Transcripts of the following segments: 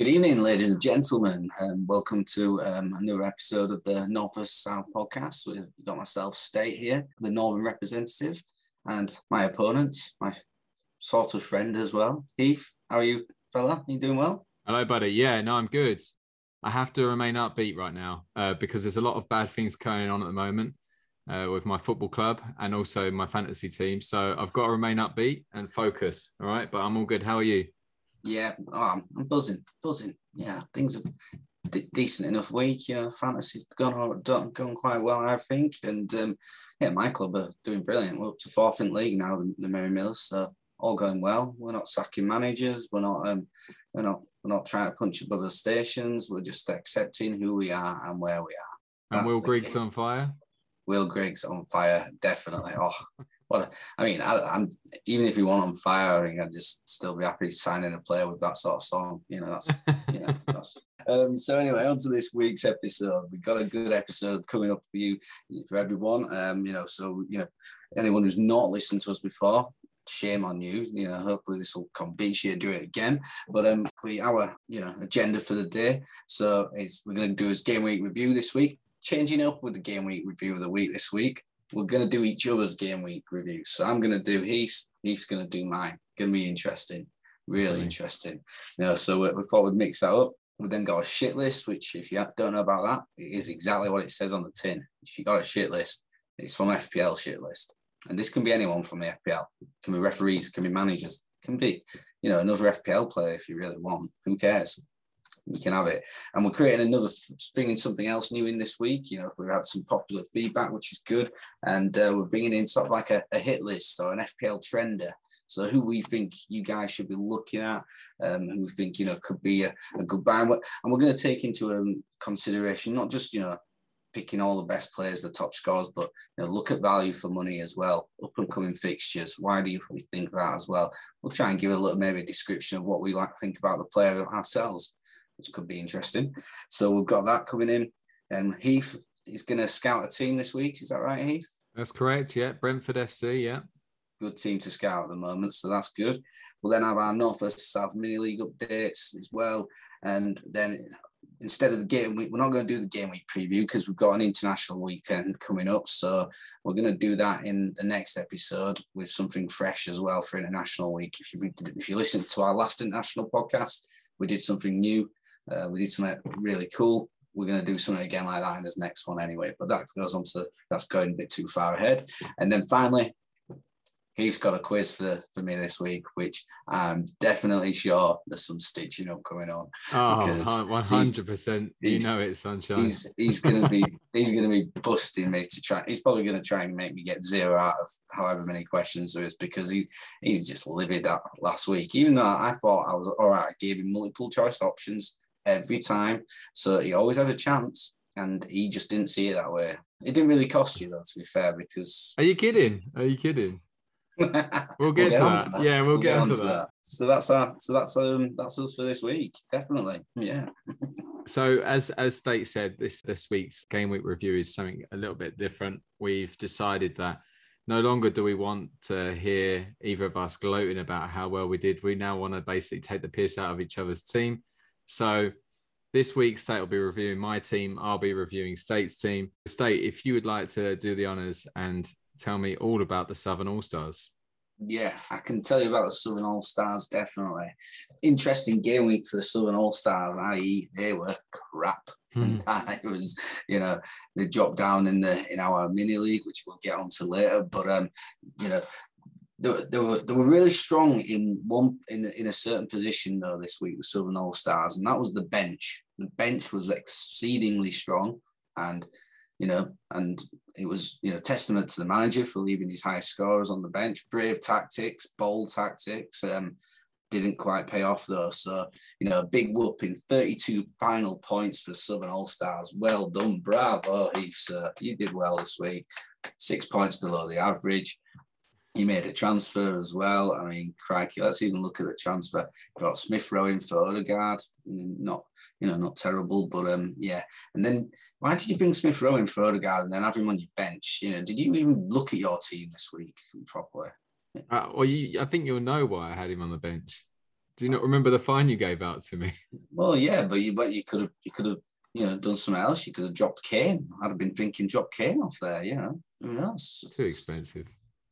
Good evening, ladies and gentlemen, and welcome to another episode of the North vs South podcast. We've got myself, State, here, the Northern representative, and my opponent, my sort of friend as well, Heath. How are you, fella? You doing well? Hello, buddy. Yeah, no, I'm good. I have to remain upbeat right now because there's a lot of bad things going on at the moment with my football club and also my fantasy team. So I've got to remain upbeat and focus. All right, but I'm all good. How are you? Yeah, I'm buzzing. Yeah, things are decent enough week. You know, fantasy's gone quite well, I think. And yeah, my club are doing brilliant. We're up to fourth in league now, the Merry Millers. So all going well. We're not sacking managers. We're not trying to punch above the stations. We're just accepting who we are and where we are. And Will Griggs on fire? Will Griggs on fire, definitely. Oh. I'm even if he went on firing, I'd just still be happy signing a player with that sort of song. You know, that's so anyway, on to this week's episode. We've got a good episode coming up for you, for everyone. Anyone who's not listened to us before, shame on you. You know, hopefully this will convince you to do it again. But our agenda for the day. So we're going to do his game week review this week, changing up with the game week review of the week this week. We're going to do each other's game week reviews. So I'm going to do Heath's, Heath's going to do mine. Going to be interesting, really interesting. You know, so we thought we'd mix that up. We've then got a shit list, which if you don't know about that, it is exactly what it says on the tin. If you got a shit list, it's from FPL shit list. And this can be anyone from the FPL. It can be referees, can be managers, can be, you know, another FPL player if you really want. Who cares? We can have it. And we're creating bringing something else new in this week. You know, we've had some popular feedback, which is good. And we're bringing in sort of like a hit list or an FPL trender. So who we think you guys should be looking at, who we think, you know, could be a good buy. And we're going to take into consideration, not just, you know, picking all the best players, the top scorers, but you know, look at value for money as well, up and coming fixtures. Why do you think that as well? We'll try and give a little, maybe a description of what we like think about the player ourselves, which could be interesting. So we've got that coming in. And Heath is going to scout a team this week. Is that right, Heath? That's correct, yeah. Brentford FC, yeah. Good team to scout at the moment, so that's good. We'll then have our North vs South mini-league updates as well. And then instead of the game week, we're not going to do the game week preview because we've got an international weekend coming up. So we're going to do that in the next episode with something fresh as well for international week. If you listen to our last international podcast, we did something new. We did something really cool. We're going to do something again like that in this next one anyway. But that goes on to that's going a bit too far ahead. And then finally, he's got a quiz for me this week, which I'm definitely sure there's some stitching up going on. Oh, 100%. You know it, Sunshine. He's going to be busting me to try. He's probably going to try and make me get 0 out of however many questions there is because he's just livid that last week. Even though I thought I was all right, I gave him multiple choice options every time, so he always had a chance, and he just didn't see it that way. It didn't really cost you, though, to be fair, because... Are you kidding? We'll get to that. Yeah, we'll get onto that. So that's us for this week, definitely. Yeah. So as State said, this week's game week review is something a little bit different. We've decided that no longer do we want to hear either of us gloating about how well we did. We now want to basically take the piss out of each other's team. So this week, State will be reviewing my team. I'll be reviewing State's team. State, if you would like to do the honours and tell me all about the Southern All-Stars. Yeah, I can tell you about the Southern All-Stars, definitely. Interesting game week for the Southern All-Stars, i.e. they were crap. It was, you know, they dropped down in our mini-league, which we'll get onto later. But, you know, They were really strong in a certain position though this week, the Southern All Stars, and that was the bench. The bench was exceedingly strong, and it was testament to the manager for leaving his high scorers on the bench. Brave tactics, bold tactics, didn't quite pay off though. So a big whooping, 32 final points for Southern All Stars. Well done, bravo Heath, sir. You did well this week. 6 points below the average. He made a transfer as well. I mean, crikey, let's even look at the transfer. Got Smith Rowe in for Odegaard. Not terrible, but yeah. And then why did you bring Smith Rowe in for Odegaard and then have him on your bench? You know, did you even look at your team this week properly? Well, I think you'll know why I had him on the bench. Do you not remember the fine you gave out to me? Well, yeah, but you could have done something else. You could have dropped Kane. I'd have been thinking, drop Kane off there. Who knows? Too expensive.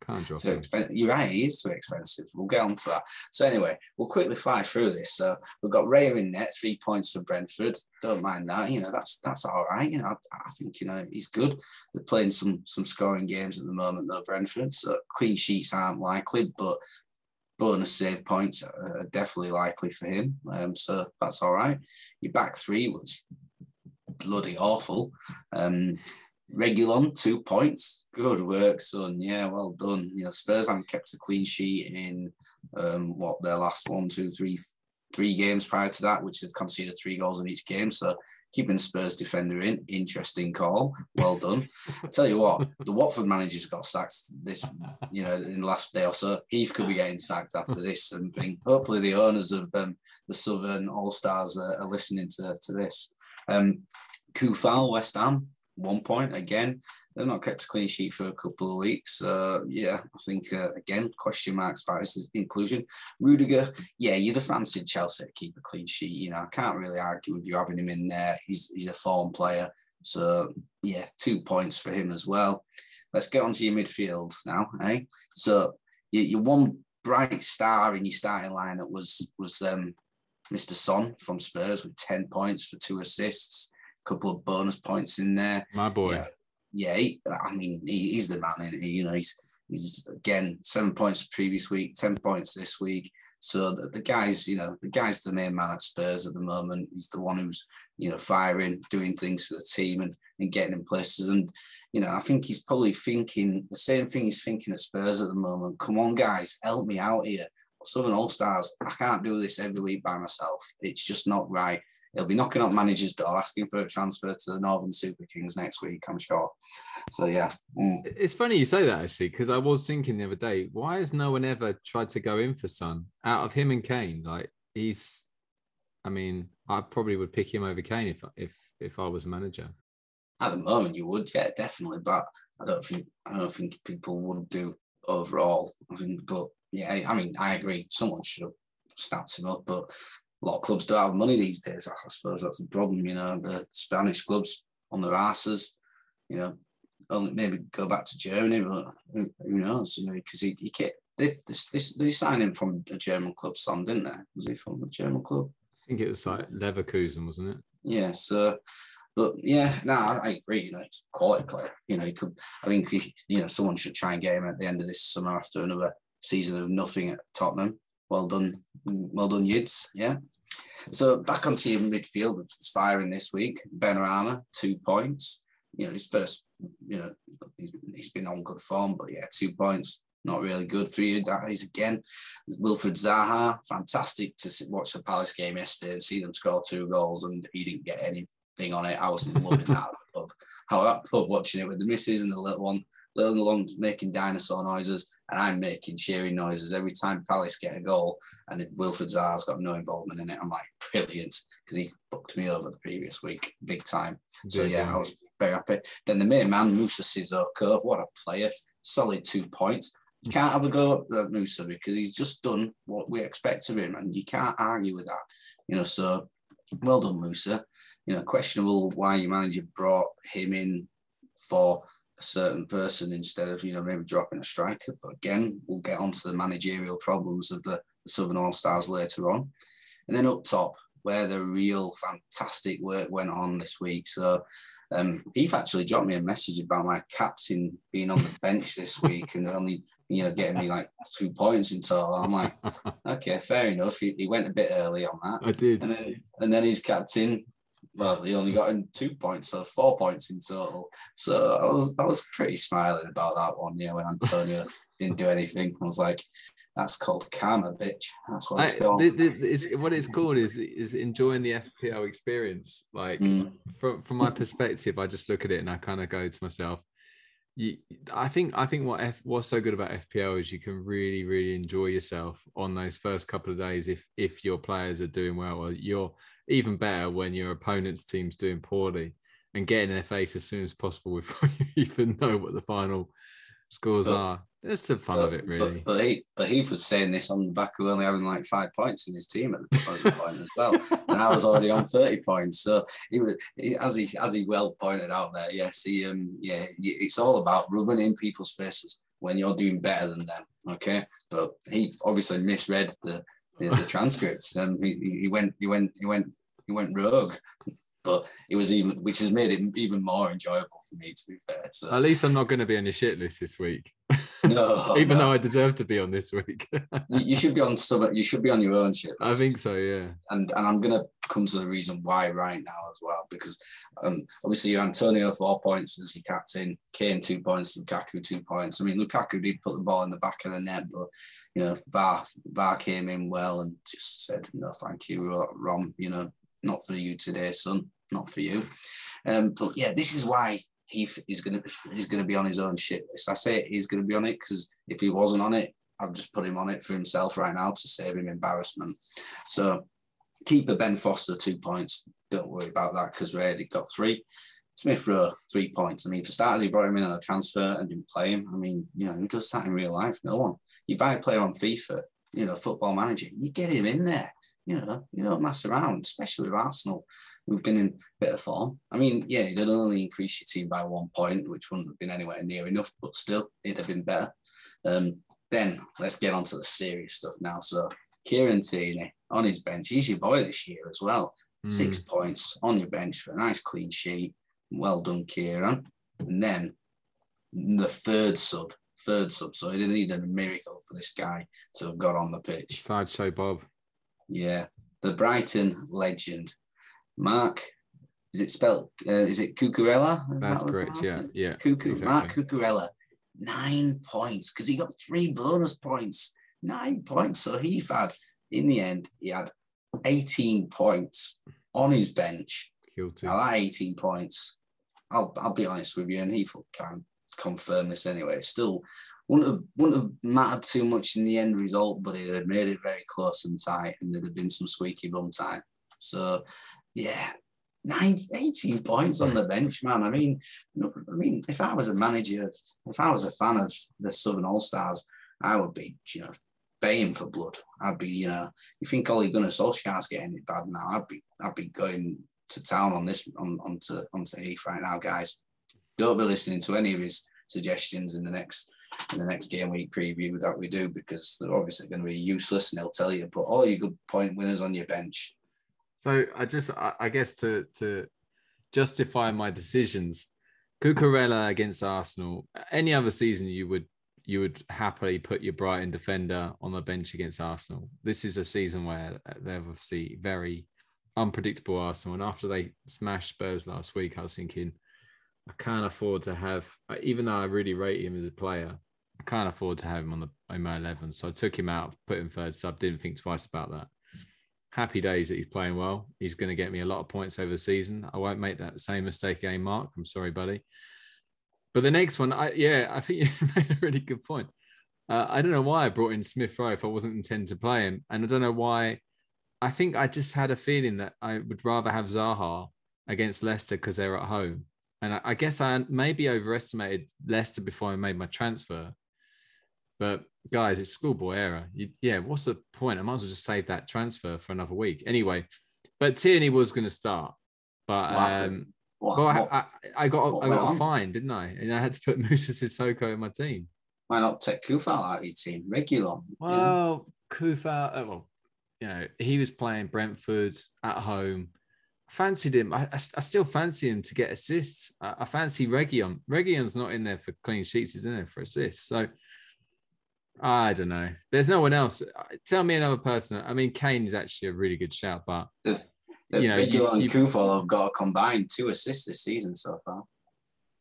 Can't drop him. You're right. He is too expensive. We'll get on to that. So anyway, we'll quickly fly through this. So we've got Raya in net, 3 points for Brentford. Don't mind that. That's all right. I think he's good. They're playing some scoring games at the moment though, Brentford. So clean sheets aren't likely, but bonus save points are definitely likely for him. So that's all right. Your back three was bloody awful. Réguilón, 2 points. Good work, son. Yeah, well done. Spurs haven't kept a clean sheet in their last 1, 2, 3 games prior to that, which has conceded 3 goals in each game. So keeping Spurs defender in, interesting call. Well done. I tell you what, the Watford manager's got sacked this, in the last day or so. Heath could be getting sacked after this, and hopefully the owners of the Southern All Stars are listening to this. Coufal, West Ham. 1 point again. They've not kept a clean sheet for a couple of weeks. I think again question marks about his inclusion. Rüdiger, you'd have fancied Chelsea to keep a clean sheet. I can't really argue with you having him in there. He's a form player, so 2 points for him as well. Let's get on to your midfield now, eh? So your one bright star in your starting lineup was Mr. Son from Spurs with 10 points for 2 assists. Couple of bonus points in there. My boy. He's the man, isn't he? He's again 7 points the previous week, 10 points this week. So the guy's the main man at Spurs at the moment. He's the one who's, firing, doing things for the team and getting in places. And, I think he's probably thinking the same thing he's thinking at Spurs at the moment. Come on, guys, help me out here. Southern All-Stars, I can't do this every week by myself. It's just not right. He'll be knocking on manager's door, asking for a transfer to the Northern Super Kings next week, I'm sure. So, yeah. Mm. It's funny you say that, actually, because I was thinking the other day, why has no one ever tried to go in for Son out of him and Kane? Like, I probably would pick him over Kane if I was manager. At the moment, you would, yeah, definitely. But I don't think people would do overall. I think, but, yeah, I agree. Someone should have snapped him up, but... A lot of clubs don't have money these days. I suppose that's the problem, the Spanish clubs on their arses, only maybe go back to Germany, but who knows, because he can't. They signed him from a German club, Son, didn't they? Was he from a German club? I think it was like Leverkusen, wasn't it? Yeah, so... But yeah, I agree. He's a quality player. Someone should try and get him at the end of this summer after another season of nothing at Tottenham. Well done, Yids. Yeah. So back onto your midfield, which was firing this week. Benrahma, 2 points. His first, he's been on good form, but 2 points, not really good for you. That is again. Wilfried Zaha, fantastic to watch the Palace game yesterday and see them score 2 goals, and he didn't get anything on it. I was loving that pub. How that pub watching it with the missus and the little one. Little Long's making dinosaur noises, and I'm making cheering noises every time Palace get a goal, and Wilfried Zaha's got no involvement in it. I'm like, brilliant, because he fucked me over the previous week, big time. So yeah, I was very happy. Then the main man, Moussa Sissoko, what a player, solid 2 points. You can't have a go at Moussa because he's just done what we expect of him, and you can't argue with that. So well done, Moussa. Questionable why your manager brought him in for a certain person instead of maybe dropping a striker, but again we'll get onto the managerial problems of the Southern All-Stars later on. And then up top, where the real fantastic work went on this week, so Heath actually dropped me a message about my captain being on the bench this week and only getting me like 2 points in total. I'm like, okay, fair enough. He went a bit early on that. I did. And then his captain, well, he only got in 2 points, so 4 points in total. So I was pretty smiling about that one, when Antonio didn't do anything. I was like, that's called karma, bitch. That's what it's called. What it's called is enjoying the FPL experience. Like, from my perspective, I just look at it and I kind of go to myself, I think what's so good about FPL is you can really, really enjoy yourself on those first couple of days if your players are doing well, or you're even better when your opponent's team's doing poorly, and get in their face as soon as possible before you even know what the final scores are. It's the fun of it, really. But Heath was saying this on the back of only having like 5 points in his team at the point as well, and I was already on 30 points. So he was, as he well pointed out there. Yes, yeah, it's all about rubbing in people's faces when you're doing better than them. Okay, but he obviously misread the transcripts, and he went rogue. But it was even, which has made it even more enjoyable for me, to be fair. So at least I'm not going to be on your shit list this week. No, even though I deserve to be on this week. You should be on some. You should be on your own shit list. I think so, yeah. And I'm going to come to the reason why right now as well, because obviously Antonio 4 points as your captain, Kane 2 points, Lukaku 2 points. I mean, Lukaku did put the ball in the back of the net, but you know, VAR came in well and just said no, thank you, Rom. You know, not for you today, son. Not for you. But yeah, this is why Heath is going to be on his own shit list. I say he's going to be on it because if he wasn't on it, I've just put him on it for himself right now to save him embarrassment. So keeper Ben Foster 2 points. Don't worry about that because Reddy got 3. Smith Rowe 3 points. I mean, for starters, he brought him in on a transfer and didn't play him. I mean, you know, who does that in real life? No one. You buy a player on FIFA, you know, Football Manager, you get him in there. You know, you don't mess around, especially with Arsenal. We've been in a bit of form. I mean, yeah, it'd only increase your team by 1 point, which wouldn't have been anywhere near enough, but still, it'd have been better. Then let's get on to the serious stuff now. So Kieran Tierney on his bench. He's your boy this year as well. 6 points on your bench for a nice clean sheet. Well done, Kieran. And then the third sub. So he didn't need a miracle for this guy to have got on the pitch. Sideshow Bob. Yeah, the Brighton legend, Marc. Is it spelled? Is it Cucurella? That's correct. Yeah. Exactly. Marc Cucurella, 9 points because he got 3 bonus points. 9 points. So he had, in the end, he had 18 points on his bench. Guilty. Now that 18 points, I'll be honest with you, and he can confirm this anyway. Still. Wouldn't have mattered too much in the end result, but it had made it very close and tight, and there'd have been some squeaky bum time. So, yeah, 18 points on the bench, man. I mean, if I was a manager, if I was a fan of the Southern All Stars, I would be, you know, baying for blood. I'd be, you know, you think Ole Gunnar Solskjaer's getting it bad now? I'd be going to town on this, onto Heath right now, guys. Don't be listening to any of his suggestions in the next game week preview that we do, because they're obviously going to be useless, and they'll tell you put all your good point winners on your bench. So I guess to justify my decisions, Cucurella against Arsenal. Any other season you would happily put your Brighton defender on the bench against Arsenal. This is a season where they're obviously very unpredictable, Arsenal, and after they smashed Spurs last week, I was thinking, I can't afford to have, even though I really rate him as a player, I can't afford to have him on my 11. So I took him out, put him third sub, didn't think twice about that. Happy days that he's playing well. He's going to get me a lot of points over the season. I won't make that same mistake again, Mark. I'm sorry, buddy. But the next one, I think you made a really good point. I don't know why I brought in Smith Rowe if I wasn't intending to play him. And I don't know why. I think I just had a feeling that I would rather have Zaha against Leicester because they're at home. And I guess I maybe overestimated Leicester before I made my transfer. But, guys, it's schoolboy error. What's the point? I might as well just save that transfer for another week. Anyway, but Tierney was going to start. But I got a fine, didn't I? And I had to put Moussa Sissoko in my team. Why not take Coufal out of your team? Réguilón. Well, Coufal, you know, he was playing Brentford at home. Fancied him. I still fancy him to get assists. I fancy Reguilón. Reguilón's not in there for clean sheets. He's in there for assists. So I don't know. There's no one else. Tell me another person. I mean, Kane is actually a really good shout, but you know, Reguilón and Coufal have got a combined 2 assists this season so far.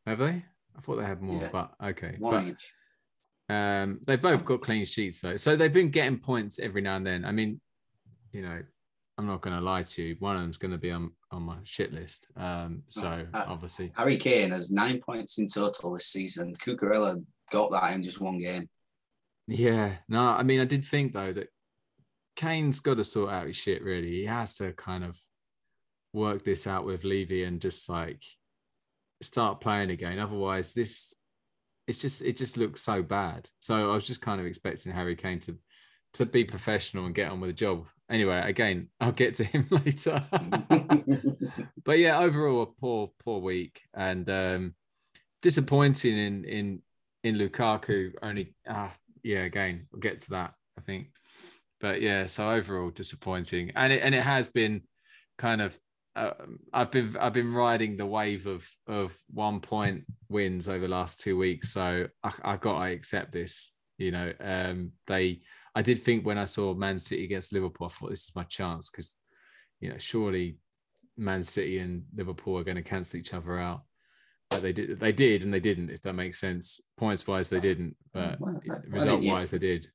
Have they? I thought they had more, but okay. One each. They've both got clean sheets though, so they've been getting points every now and then. I mean, you know. I'm not going to lie to you. One of them's going to be on my shit list. Obviously, Harry Kane has 9 points in total this season. Cucurella got that in just one game. Yeah, no, I mean, I did think though that Kane's got to sort out his shit. Really, he has to kind of work this out with Levy and just like start playing again. Otherwise, this it just looks so bad. So I was just kind of expecting Harry Kane to be professional and get on with the job. Anyway, again, I'll get to him later. But yeah, overall, a poor week, and disappointing in Lukaku. Only again, we'll get to that, I think. But yeah, so overall disappointing, and it has been kind of. I've been riding the wave of 1 point wins over the last 2 weeks, so I accept this. You know, I did think when I saw Man City against Liverpool, I thought this is my chance because, you know, surely Man City and Liverpool are going to cancel each other out, but they did, and they didn't. If that makes sense, points wise they didn't, but result wise they did.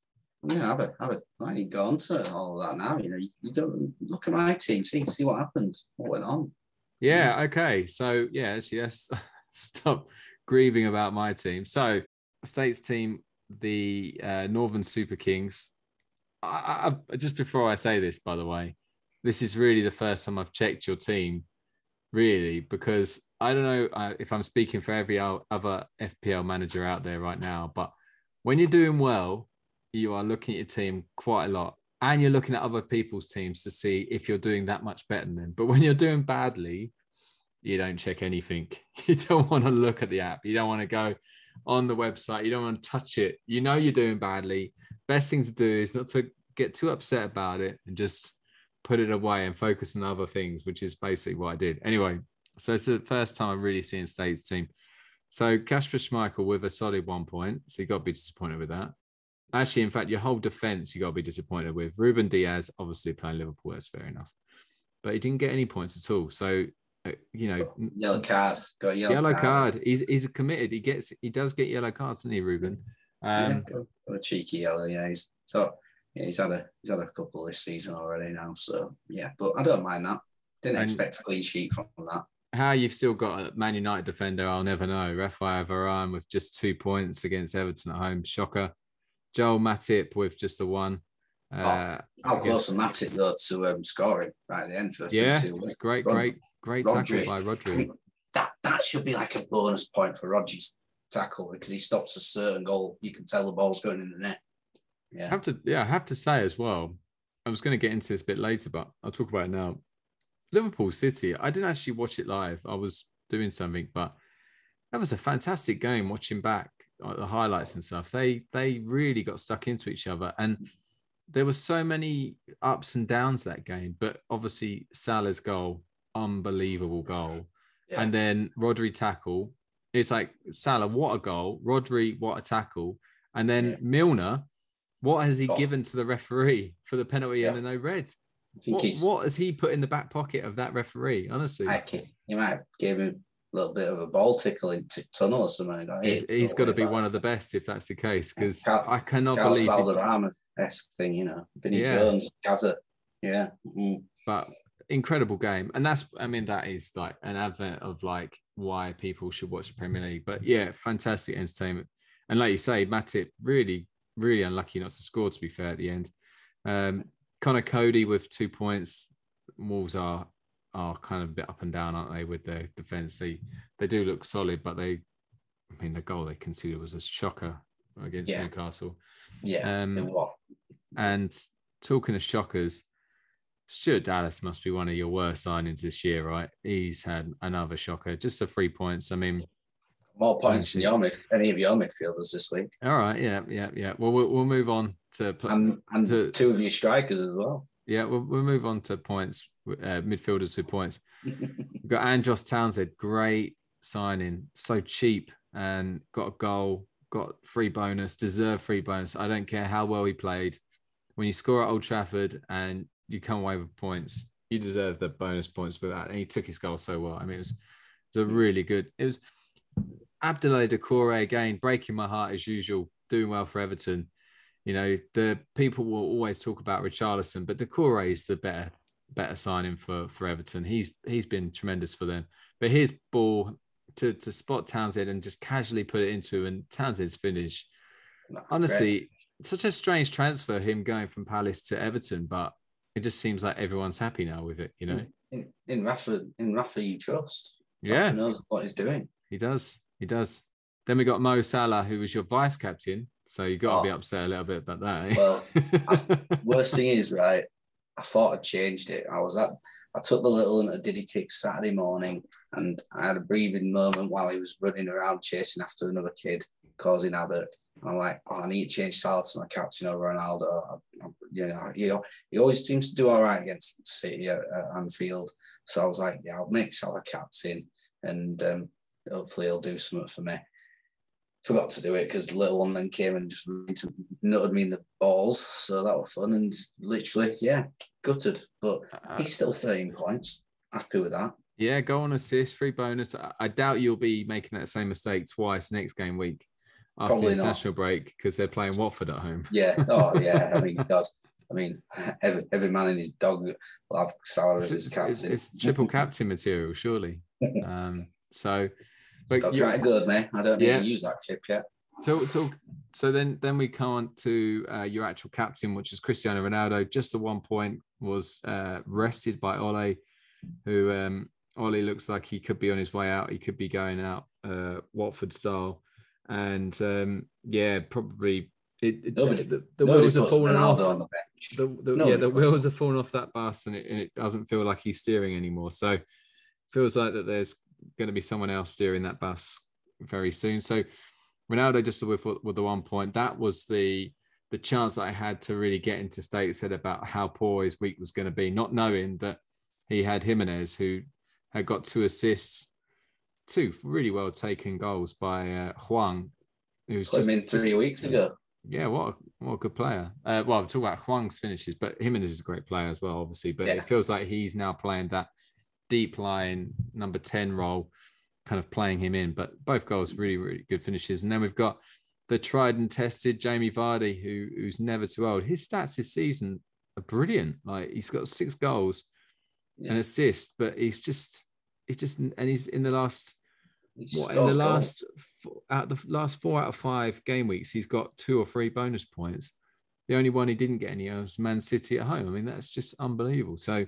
Yeah, I've finally gone to all of that now. You know, you don't look at my team, see what happened, what went on. Yeah, okay. So, yes, stop grieving about my team. So, State's team, the Northern Super Kings. I just before I say this, by the way, this is really the first time I've checked your team, really, because I don't know if I'm speaking for every other FPL manager out there right now, but when you're doing well, you are looking at your team quite a lot, and you're looking at other people's teams to see if you're doing that much better than them. But when you're doing badly, you don't check anything. You don't want to look at the app. You don't want to go on the website. You don't want to touch it. You know you're doing badly. Best thing to do is not to get too upset about it and just put it away and focus on other things, which is basically what I did. Anyway, so it's the first time I'm really seeing State's team. So Kasper Schmeichel with a solid 1 point. So you've got to be disappointed with that. Actually, in fact, your whole defence, you got to be disappointed with. Ruben Diaz, obviously playing Liverpool, that's fair enough. But he didn't get any points at all. So, you know... Yellow card. Got a yellow card. He's committed. He does get yellow cards, doesn't he, Ruben? Got a cheeky yellow, yeah. He's had a couple this season already now. So, yeah, but I don't mind that. Didn't expect a clean sheet from that. How you've still got a Man United defender, I'll never know. Raphael Varane with just 2 points against Everton at home. Shocker. Joel Matip with just the one. How close was Matip though to scoring right at the end for us? Yeah, it was great Rodri. Tackle by Rodri. I mean, that should be like a bonus point for Rodri's tackle because he stops a certain goal. You can tell the ball's going in the net. Yeah, I have to say as well. I was going to get into this a bit later, but I'll talk about it now. Liverpool City. I didn't actually watch it live. I was doing something, but that was a fantastic game. Watching back. The highlights and stuff, they really got stuck into each other, and there were so many ups and downs that game. But obviously Salah's goal, unbelievable goal, yeah. And then Rodri tackle. It's like Salah, what a goal! Rodri, what a tackle! And then Milner, what has he given to the referee for the penalty and the no red? What has he put in the back pocket of that referee? Honestly, he might have given him a little bit of a ball tickling tunnel or something. He's got to be one of the best if that's the case, because I cannot believe Valderrama-esque thing, you know, Vinny Jones, Gaza, But incredible game, and that is like an advent of like why people should watch the Premier League. But yeah, fantastic entertainment, and like you say, Matip really, really unlucky not to score. To be fair, at the end, Connor Cody with 2 points. Wolves are kind of a bit up and down, aren't they, with their defence? They do look solid, but the goal they conceded was a shocker against Newcastle. Yeah. And talking of shockers, Stuart Dallas must be one of your worst signings this year, right? He's had another shocker, just the 3 points. I mean... More points than any of your midfielders this week. All right, yeah. Well, we'll move on to... And two of your strikers as well. Yeah, we'll move on to points, midfielders with points. We've got Andros Townsend, great signing, so cheap, and got a goal, got free bonus, deserved free bonus. I don't care how well he played. When you score at Old Trafford and you come away with points, you deserve the bonus points with that. And he took his goal so well. I mean, it was a really good... It was Abdoulaye Doucouré again, breaking my heart as usual, doing well for Everton. You know, the people will always talk about Richarlison, but Doucouré is the better signing for Everton. He's been tremendous for them. But his ball to spot Townsend and just casually put it into, and Townsend's finish. Honestly, such a strange transfer, him going from Palace to Everton, but it just seems like everyone's happy now with it, you know. In Rafa you trust. Yeah. Rafa knows what he's doing. He does. Then we got Mo Salah, who was your vice captain. So you've got to be upset a little bit about that. Eh? Well, worst thing is, right, I thought I'd changed it. I took the little one at a diddy kick Saturday morning, and I had a breathing moment while he was running around chasing after another kid, causing havoc. And I'm like, I need to change Salah to my captain over Ronaldo. You know, he always seems to do all right against City at Anfield. So I was like, yeah, I'll make Salah captain, and hopefully he'll do something for me. Forgot to do it because the little one then came and just nutted me in the balls. So that was fun, and literally, yeah, gutted. But he's still 13 points. Happy with that. Yeah, goal and assist, free bonus. I doubt you'll be making that same mistake twice next game week after the international break because they're playing Watford at home. Yeah. Oh, yeah. I mean, God. I mean, every man and his dog will have Salah as his captain. It's triple captain material, surely. So... Stop trying to go, mate. I don't need to use that chip yet. So then we come on to your actual captain, which is Cristiano Ronaldo. Just the 1 point was rested by Ole, who Ole looks like he could be on his way out. He could be going out Watford style. And, probably... The wheels have fallen off that bus, and it doesn't feel like he's steering anymore. So it feels like that there's going to be someone else steering that bus very soon. So Ronaldo just with the 1 point. That was the chance that I had to really get into Stateshead about how poor his week was going to be, not knowing that he had Jimenez, who had got 2 assists, 2 really well taken goals by Huang, who's just in 3 weeks ago. Yeah, what a good player. Well, talk about Huang's finishes, but Jimenez is a great player as well, obviously. But it feels like he's now playing that deep line number 10 role, kind of playing him in. But both goals, really, really good finishes. And then we've got the tried and tested Jamie Vardy, who's never too old. His stats this season are brilliant. Like, he's got 6 goals and assists, but he's in the last last 4 out of 5 game weeks, he's got 2 or 3 bonus points. The only one he didn't get any was Man City at home. I mean, that's just unbelievable. So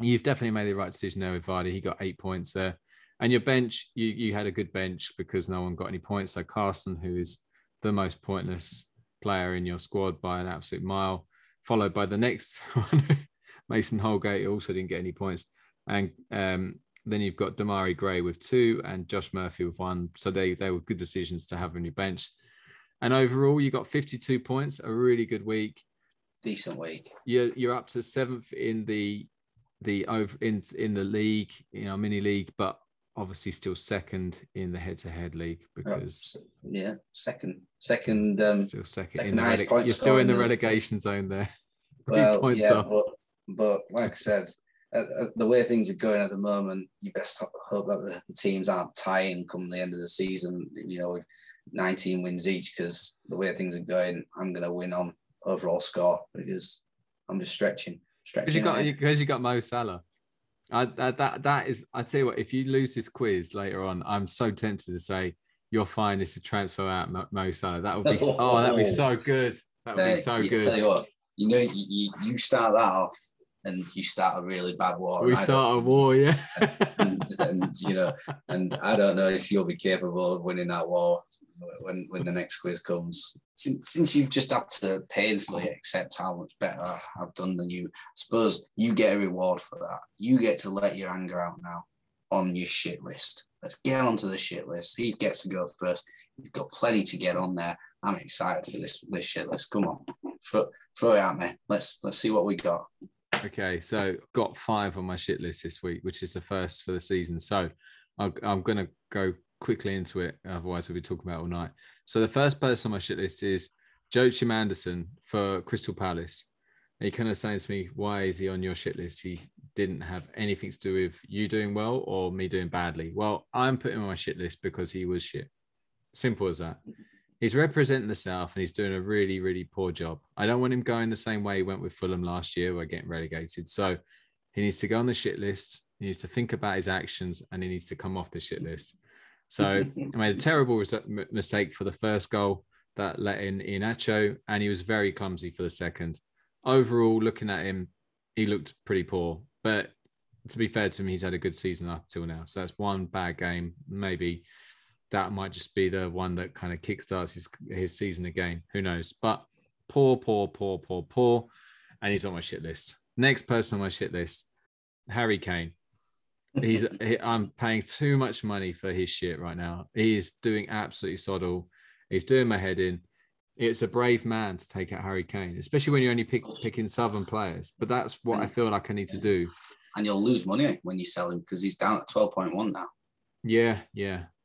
you've definitely made the right decision there with Vardy. He got 8 points there. And your bench, you had a good bench because no one got any points. So Carson, who is the most pointless player in your squad by an absolute mile, followed by the next one, Mason Holgate, who also didn't get any points. And then you've got Damari Gray with 2 and Josh Murphy with 1. So they were good decisions to have on your bench. And overall, you got 52 points, a really good week. Decent week. You're up to 7th in the over in the league, you know, mini league, but obviously still 2nd in the head-to-head league because second. Still second in the you're still in the relegation zone there. Well, yeah, but like I said, the way things are going at the moment, you best hope that the teams aren't tying come the end of the season. You know, with 19 wins each, because the way things are going, I'm going to win on overall score because I'm just stretching. Because you got Mo Salah. I tell you what, if you lose this quiz later on, I'm so tempted to say you're fine. It's a transfer out Mo Salah. That would be that'd be so good. That would be so good. Tell you what, you know, you start that off and you start a really bad war. We start a war, yeah. and you know, and I don't know if you'll be capable of winning that war when the next quiz comes. Since you've just had to painfully accept how much better I've done than you, I suppose you get a reward for that. You get to let your anger out now on your shit list. Let's get onto the shit list. He gets to go first. He's got plenty to get on there. I'm excited for this shit list. Come on, throw it at me. Let's see what we got. Okay, so got 5 on my shit list this week, which is the first for the season. So I'm going to go quickly into it, otherwise we'll be talking about it all night. So the first person on my shit list is Joachim Andersen for Crystal Palace. And he kind of saying to me, why is he on your shit list? He didn't have anything to do with you doing well or me doing badly. Well, I'm putting him on my shit list because he was shit. Simple as that. He's representing the South and he's doing a really, really poor job. I don't want him going the same way he went with Fulham last year by getting relegated. So he needs to go on the shit list. He needs to think about his actions and he needs to come off the shit list. So I made a terrible mistake for the first goal that let in Iheanacho, and he was very clumsy for the second. Overall, looking at him, he looked pretty poor. But to be fair to him, he's had a good season up till now. So that's one bad game, maybe that might just be the one that kind of kickstarts his season again. Who knows? But poor. And he's on my shit list. Next person on my shit list, Harry Kane. I'm paying too much money for his shit right now. He is doing absolutely sod all. He's doing my head in. It's a brave man to take out Harry Kane, especially when you're only picking southern players. But that's what I feel like I need to do. And you'll lose money when you sell him because he's down at 12.1 now. Yeah.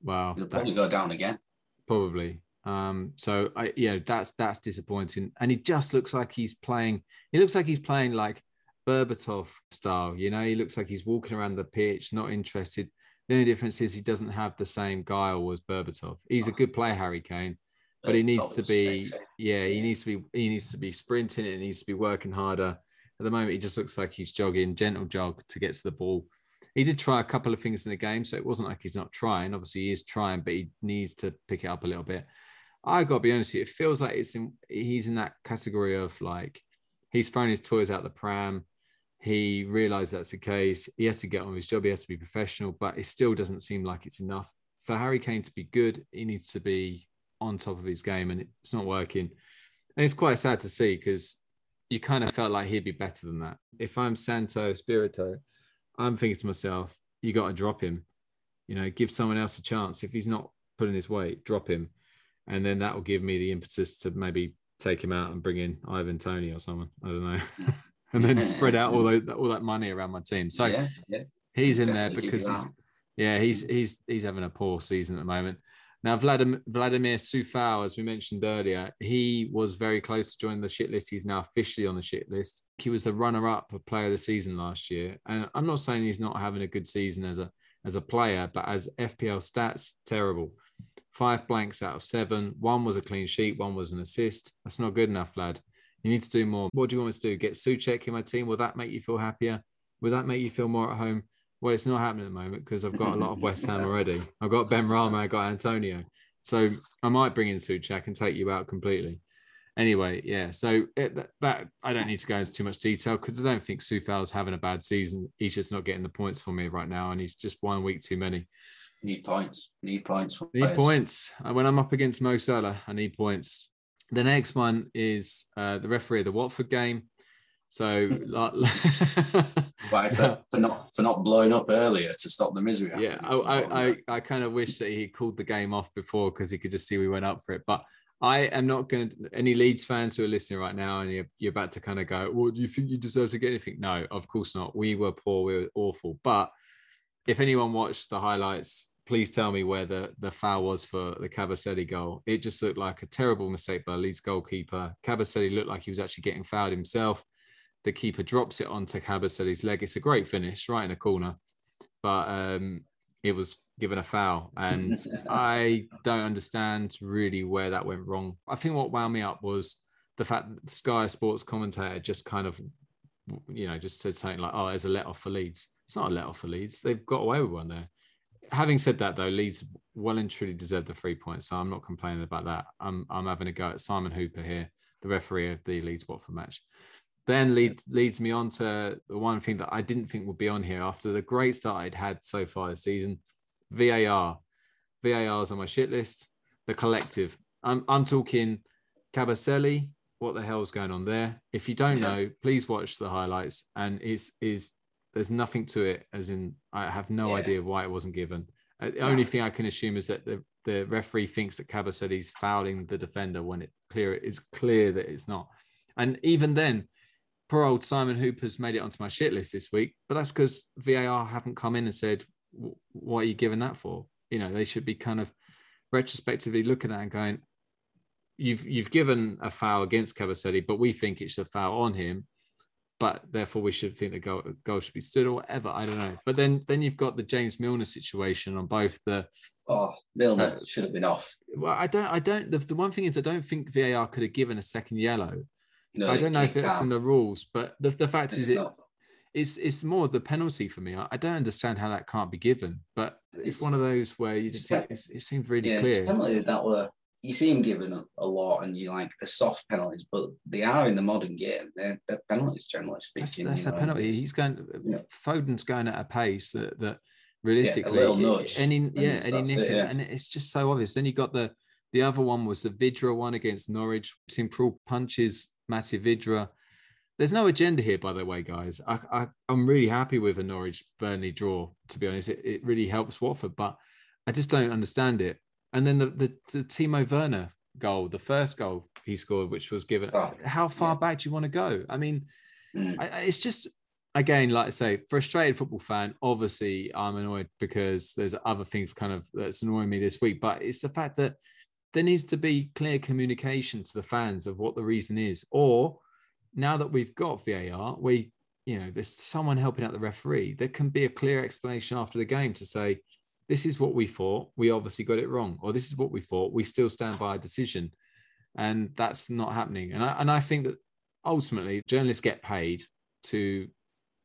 Wow. He'll probably go down again. Probably. That's disappointing. And he just looks like he's playing. He looks like he's playing like Berbatov style. You know, he looks like he's walking around the pitch, not interested. The only difference is he doesn't have the same guile as Berbatov. He's a good player, Harry Kane, but he needs to be. He needs to be sprinting. It needs to be working harder. At the moment, he just looks like he's jogging, gentle jog to get to the ball. He did try a couple of things in the game, so it wasn't like he's not trying. Obviously, he is trying, but he needs to pick it up a little bit. I got to be honest with you, it feels like he's in that category of like he's thrown his toys out the pram. He realised that's the case. He has to get on with his job. He has to be professional, but it still doesn't seem like it's enough. For Harry Kane to be good, he needs to be on top of his game, and it's not working. And it's quite sad to see because you kind of felt like he'd be better than that. If I'm Santo Espirito, I'm thinking to myself, you got to drop him, you know, give someone else a chance. If he's not putting his weight, drop him. And then that will give me the impetus to maybe take him out and bring in Ivan Toney or someone. I don't know. And then spread out all that money around my team. So he's in there because he's having a poor season at the moment. Now, Vladimir Coufal, as we mentioned earlier, he was very close to joining the shit list. He's now officially on the shit list. He was the runner-up of player of the season last year. And I'm not saying he's not having a good season as a player, but as FPL stats, terrible. 5 blanks out of 7. 1 was a clean sheet. 1 was an assist. That's not good enough, lad. You need to do more. What do you want me to do? Get Souček in my team? Will that make you feel happier? Will that make you feel more at home? Well, it's not happening at the moment because I've got a lot of West Ham already. I've got Ben Rama, I've got Antonio. So I might bring in Souček and take you out completely. Anyway, yeah. So that I don't need to go into too much detail because I don't think Soufal's having a bad season. He's just not getting the points for me right now, and he's just 1 week too many. Need points. Need points. When I'm up against Mo Salah, I need points. The next one is the referee of the Watford game. So, for not blowing up earlier to stop the misery. Yeah, I kind of wish that he called the game off before because he could just see we went up for it. But I am not going to. Any Leeds fans who are listening right now, and you're about to kind of go, "Well, do you think you deserve to get anything?" No, of course not. We were poor. We were awful. But if anyone watched the highlights, please tell me where the foul was for the Cabaselli goal. It just looked like a terrible mistake by Leeds goalkeeper. Cabaselli looked like he was actually getting fouled himself. The keeper drops it onto Cabaselli's leg. It's a great finish right in the corner, but it was given a foul. And I don't understand really where that went wrong. I think what wound me up was the fact that the Sky Sports commentator just kind of, you know, just said something like, "Oh, there's a let-off for Leeds." It's not a let-off for Leeds. They've got away with one there. Having said that, though, Leeds well and truly deserved the 3 points, so I'm not complaining about that. I'm having a go at Simon Hooper here, the referee of the Leeds-Watford match. Then leads me on to the one thing that I didn't think would be on here after the great start I'd had so far this season, VAR. VAR's on my shit list. The collective. I'm talking Cabaselli. What the hell's going on there? If you don't know, please watch the highlights. And there's nothing to it, as in I have no idea why it wasn't given. The only thing I can assume is that the referee thinks that Cabaselli's fouling the defender when it is clear that it's not. And even then, poor old Simon Hooper's made it onto my shit list this week, but that's because VAR haven't come in and said, "What are you giving that for?" You know, they should be kind of retrospectively looking at it and going, "You've given a foul against Cabaselli, but we think it's a foul on him, but therefore we should think the goal should be stood," or whatever. I don't know. But then you've got the James Milner situation on both the. Oh, Milner should have been off. Well, I don't. The one thing is, I don't think VAR could have given a second yellow. No, I don't know if it's in the rules, but the fact is it's more the penalty for me. I don't understand how that can't be given, but it's one of those where you just think it seems really clear. It's a penalty that you see them given a lot, and you like the soft penalties, but they are in the modern game. They're penalties, generally speaking. That's a penalty. Foden's going at a pace that realistically. And it's just so obvious. Then you got the other one was the Vidra one against Norwich, team for all punches, massive Vidra. There's no agenda here, by the way, guys. I'm really happy with a Norwich-Burnley draw, to be honest. It really helps Watford, but I just don't understand it. And then the Timo Werner goal, the first goal he scored, which was given. Oh, how far back do you want to go? I mean, it's just, again, like I say, frustrated football fan. Obviously, I'm annoyed because there's other things kind of that's annoying me this week, but it's the fact that there needs to be clear communication to the fans of what the reason is, or... Now that we've got VAR, there's someone helping out the referee. There can be a clear explanation after the game to say, this is what we thought. We obviously got it wrong. Or this is what we thought. We still stand by our decision. And that's not happening. And I think that ultimately journalists get paid to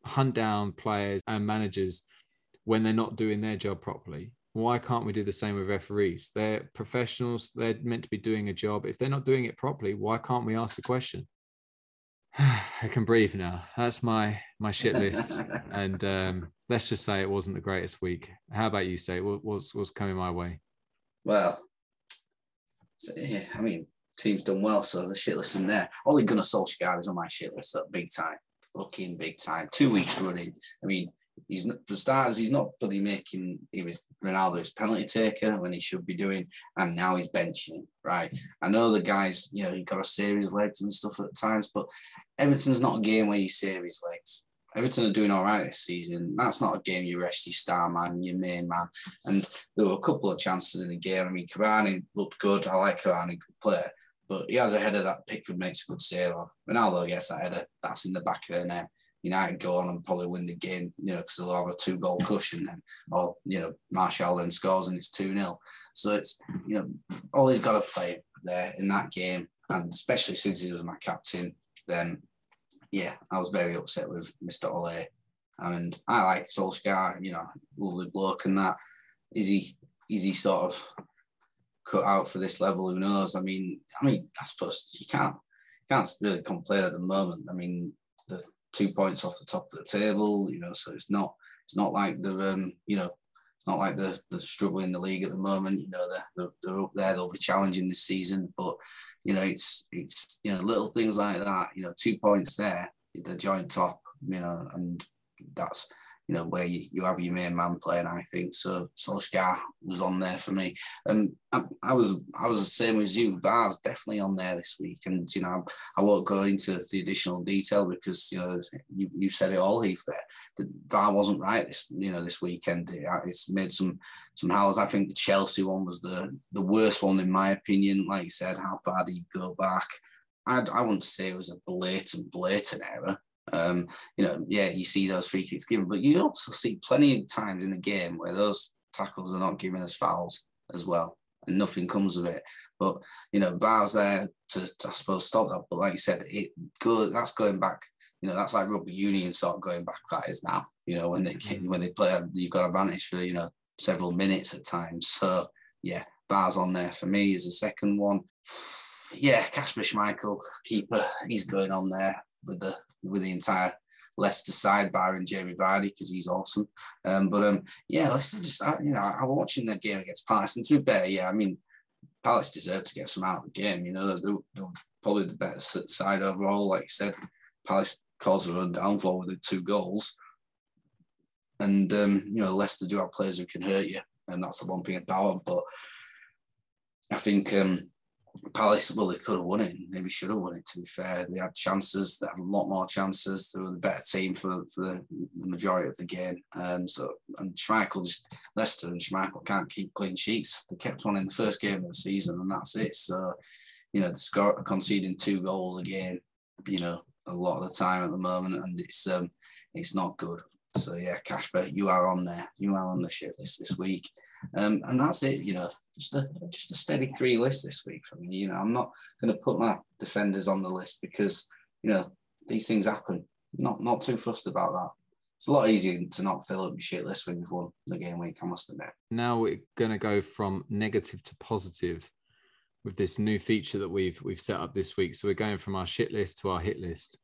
hunt down players and managers when they're not doing their job properly. Why can't we do the same with referees? They're professionals. They're meant to be doing a job. If they're not doing it properly, why can't we ask the question? I can breathe now. That's my shit list. And let's just say it wasn't the greatest week. How about you, Sate? What's coming my way? Well, team's done well, so the shit list in there. Ole Gunnar Solskjær is on my shit list, so big time. Fucking big time. 2 weeks running. I mean, he's not, for starters, he's not bloody making... He was Ronaldo's penalty taker when he should be doing, and now he's benching him, right? I know the guys, he got to save his legs and stuff at times, but Everton's not a game where you save his legs. Everton are doing all right this season. That's not a game you rest your star man, your main man. And there were a couple of chances in the game. I mean, Cavani looked good. I like Cavani, good player. But he has a header that Pickford makes a good save on. Ronaldo gets that header. That's in the back of the net. United go on and probably win the game, because they'll have a 2-goal cushion then, or, Martial then scores and it's 2-0. So it's, Ole's got to play there in that game. And especially since he was my captain, then, I was very upset with Mr. Ole. And I like Solskjaer, lovely bloke and that. Is he sort of cut out for this level? Who knows? I mean, I suppose you can't really complain at the moment. I mean, the 2 points off the top of the table, so it's not like they're struggling in the league at the moment, they're up there, they'll be challenging this season, but, it's little things like that, 2 points there, the joint top, and that's, where you have your main man playing, I think, so Solskjaer was on there for me, and I was the same as you. Var's definitely on there this week, and I won't go into the additional detail because you said it all, Heath. There, VAR wasn't right this this weekend. It's made some howls. I think the Chelsea one was the worst one in my opinion. Like you said, how far do you go back? I wouldn't say it was a blatant error. You see those free kicks given, but you also see plenty of times in the game where those tackles are not given as fouls as well, and nothing comes of it. But VAR's there to I suppose stop that. But like you said, that's going back. That's like rugby union sort of going back. That is now. When they play, you've got advantage for several minutes at times. So VAR's on there for me is the second one. Kasper Schmeichel, keeper, he's going on there with the entire Leicester side, barring Jamie Vardy, because he's awesome. Leicester just, I'm watching that game against Palace, and to be fair, Palace deserved to get some out of the game. They're probably the better side overall. Like you said, Palace caused their own downfall with the 2 goals. And, Leicester do have players who can hurt you, and that's the one thing about them. But I think... Palace, they could have won it. Maybe should have won it, to be fair. They had chances. They had a lot more chances. They were the better team for the majority of the game. Leicester and Schmeichel can't keep clean sheets. They kept one in the first game of the season, and that's it. So, the score conceding 2 goals a game, a lot of the time at the moment, and it's not good. So, Kasper, you are on there. You are on the shit list this week. And that's it, just a steady 3 list this week for me. I'm not going to put my defenders on the list because, these things happen. Not too fussed about that. It's a lot easier to not fill up your shit list when you've won the game week, I must admit. Now we're going to go from negative to positive with this new feature that we've set up this week. So we're going from our shit list to our hit list.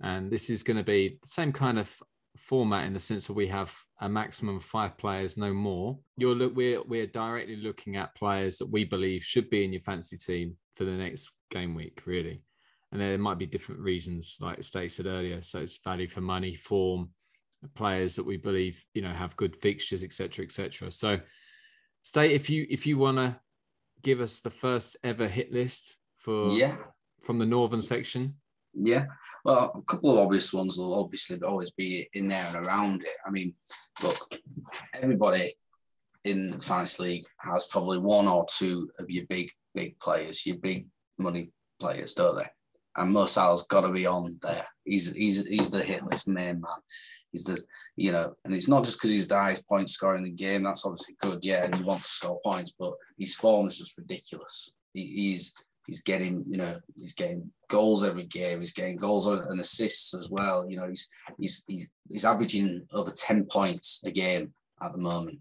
And this is going to be the same kind of format in the sense that we have a maximum of 5 players, no more. We're directly looking at players that we believe should be in your fantasy team for the next game week, really. And there might be different reasons, like State said earlier. So it's value for money, form, players that we believe, you know, have good fixtures, etc., etc. So State, if you want to give us the first ever hit list for from the northern section. Yeah, well, a couple of obvious ones will obviously always be in there and around it. I mean, look, everybody in the Fantasy League has probably one or two of your big players, your big money players, don't they? And Mo Salah's got to be on there. He's the hit list main man. He's the, you know, and it's not just because he's the highest point scorer in the game. That's obviously good, yeah, and you want to score points, but his form is just ridiculous. He's getting, you know, he's getting goals every game. He's getting goals and assists as well. You know, he's averaging over 10 points a game at the moment.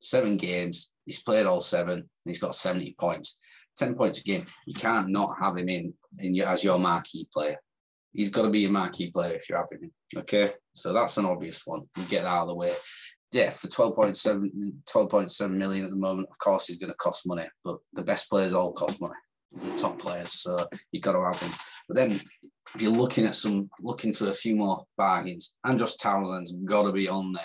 7 games, he's played all 7, and he's got 70 points. 10 points a game. You can't not have him as your marquee player. He's got to be your marquee player if you're having him. Okay, so that's an obvious one. You get that out of the way. Yeah, for 12.7 million at the moment, of course, he's going to cost money. But the best players all cost money. The top players, so you've got to have them. But then if you're looking for a few more bargains, Andros Townsend's got to be on there.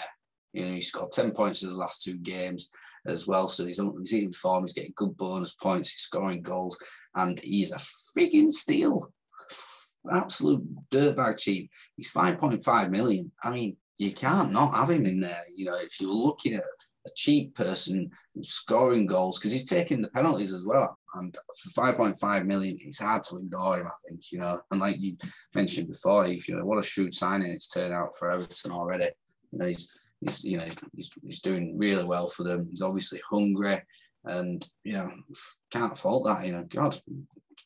You know, he scored 10 points in his last 2 games as well, so he's in form, he's getting good bonus points, he's scoring goals, and he's a frigging steal. Absolute dirtbag cheap. He's 5.5 million. I mean, you can't not have him in there. You know, if you're looking at a cheap person scoring goals, because he's taking the penalties as well. And for 5.5 million, it's hard to ignore him, I think, you know. And like you mentioned before, if, you know, what a shrewd signing it's turned out for Everton already. You know, he's doing really well for them. He's obviously hungry and, you know, can't fault that, you know. God,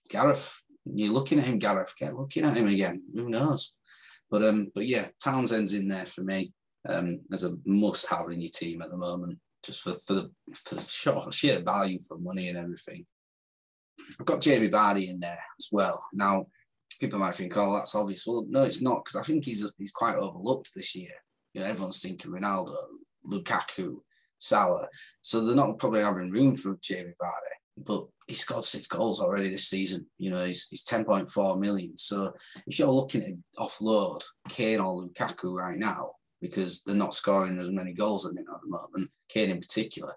Gareth, you're looking at him, Gareth, get looking at him again. Who knows? But yeah, Townsend's in there for me. As a must-have in your team at the moment, just for the sheer value for money and everything. I've got Jamie Vardy in there as well. Now, people might think, oh, that's obvious. Well, no, it's not, because I think he's quite overlooked this year. You know, everyone's thinking Ronaldo, Lukaku, Salah, so they're not probably having room for Jamie Vardy. But he scored 6 goals already this season. You know, he's 10.4 million. So if you're looking to offload Kane or Lukaku right now, because they're not scoring as many goals at the moment, Kane in particular.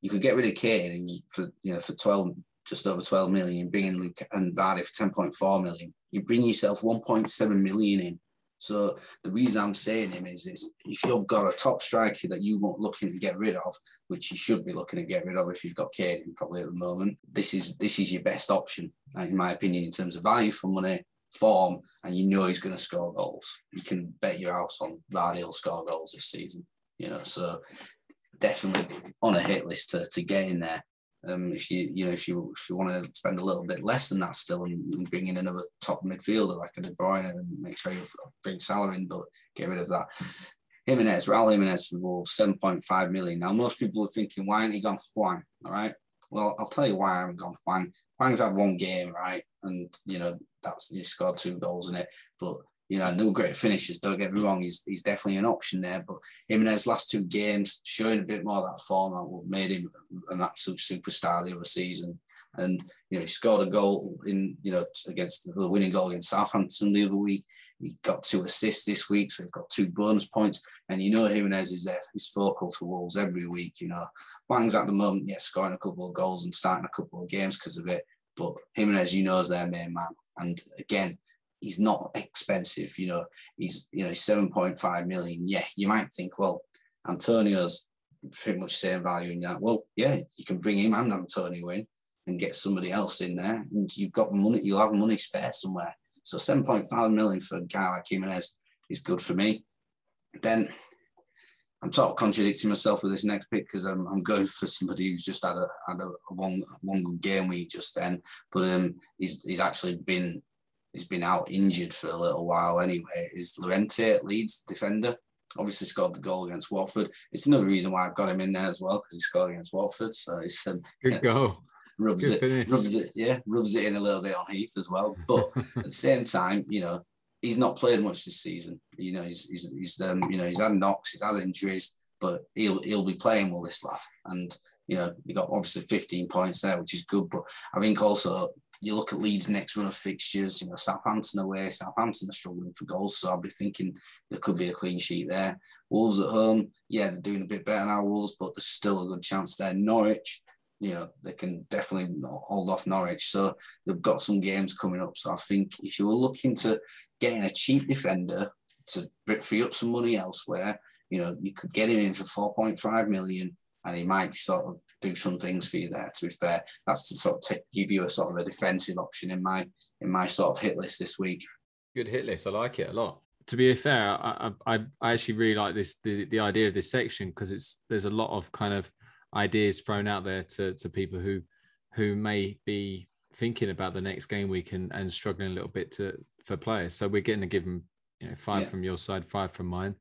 You could get rid of Kane for 12, just over 12 million. You bring in Luke and Vardy for 10.4 million. You bring yourself 1.7 million in. So the reason I'm saying him is if you've got a top striker that you weren't looking to get rid of, which you should be looking to get rid of if you've got Kane in probably at the moment, this is your best option, in my opinion, in terms of value for money, form, and you know he's going to score goals. You can bet your house on Vardy will score goals this season, you know, so definitely on a hit list to get in there. If you want to spend a little bit less than that still and bring in another top midfielder like a De Bruyne and make sure you bring Salah in, but get rid of that. Raúl Jiménez for Wolves, 7.5 million. Now, most people are thinking, why ain't he gone Hwang? All right. Well, I'll tell you why I haven't gone Hwang. Hwang's had 1 game, right? And, you know, he scored 2 goals in it. But, you know, no great finishes, don't get me wrong. He's definitely an option there. But Jimenez's last 2 games, showing a bit more of that form, that made him an absolute superstar the other season. And, you know, he scored a goal in, you know, against the winning goal against Southampton the other week. He got 2 assists this week, so he's got 2 bonus points. And you know Jimenez is there. He's focal to Wolves every week, you know. Wang's at the moment, yeah, scoring a couple of goals and starting a couple of games because of it. But Jimenez, you know, is their main man. And again, he's not expensive, you know. He's 7.5 million. Yeah, you might think, well, Antonio's pretty much same value in that. Well, yeah, you can bring him and Antonio in and get somebody else in there. And you've got money, you'll have money spare somewhere. So 7.5 million for a guy like Jimenez is good for me. Then I'm sort of contradicting myself with this next pick because I'm going for somebody who's just had a one good game week just then, but he's been out injured for a little while anyway. Is Llorente, Leeds defender, obviously scored the goal against Watford. It's another reason why I've got him in there as well, because he scored against Watford. So it's good goal. Rubs it in a little bit on Heath as well. But at the same time, you know, he's not played much this season. You know, he's had knocks, he's had injuries, but he'll be playing well, this lad. And you know, he got obviously 15 points there, which is good. But I think also you look at Leeds' next run of fixtures. You know, Southampton away. Southampton are struggling for goals, so I'd be thinking there could be a clean sheet there. Wolves at home, yeah, they're doing a bit better now, Wolves, but there's still a good chance there. Norwich, you know, they can definitely hold off Norwich. So they've got some games coming up. So I think if you were looking to getting a cheap defender to free up some money elsewhere, you know, you could get him in for 4.5 million and he might sort of do some things for you there, to be fair. That's to sort of give you a sort of a defensive option in my sort of hit list this week. Good hit list. I like it a lot. To be fair, I actually really like this the idea of this section, because there's a lot of kind of ideas thrown out there to people who may be thinking about the next game week and struggling a little bit for players. So we're getting to give them, you know, five from your side, five from mine.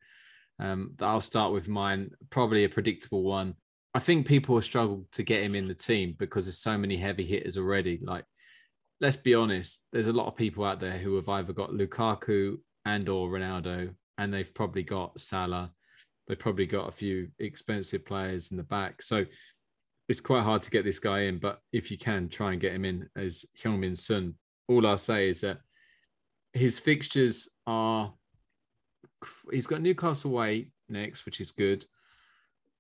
I'll start with mine, probably a predictable one. I think people have struggled to get him in the team because there's so many heavy hitters already. Like, let's be honest, there's a lot of people out there who have either got Lukaku and or Ronaldo, and they've probably got Salah. They've probably got a few expensive players in the back. So it's quite hard to get this guy in, but if you can, try and get him in as Heung-min Son. All I'll say is that his fixtures are... He's got Newcastle away next, which is good.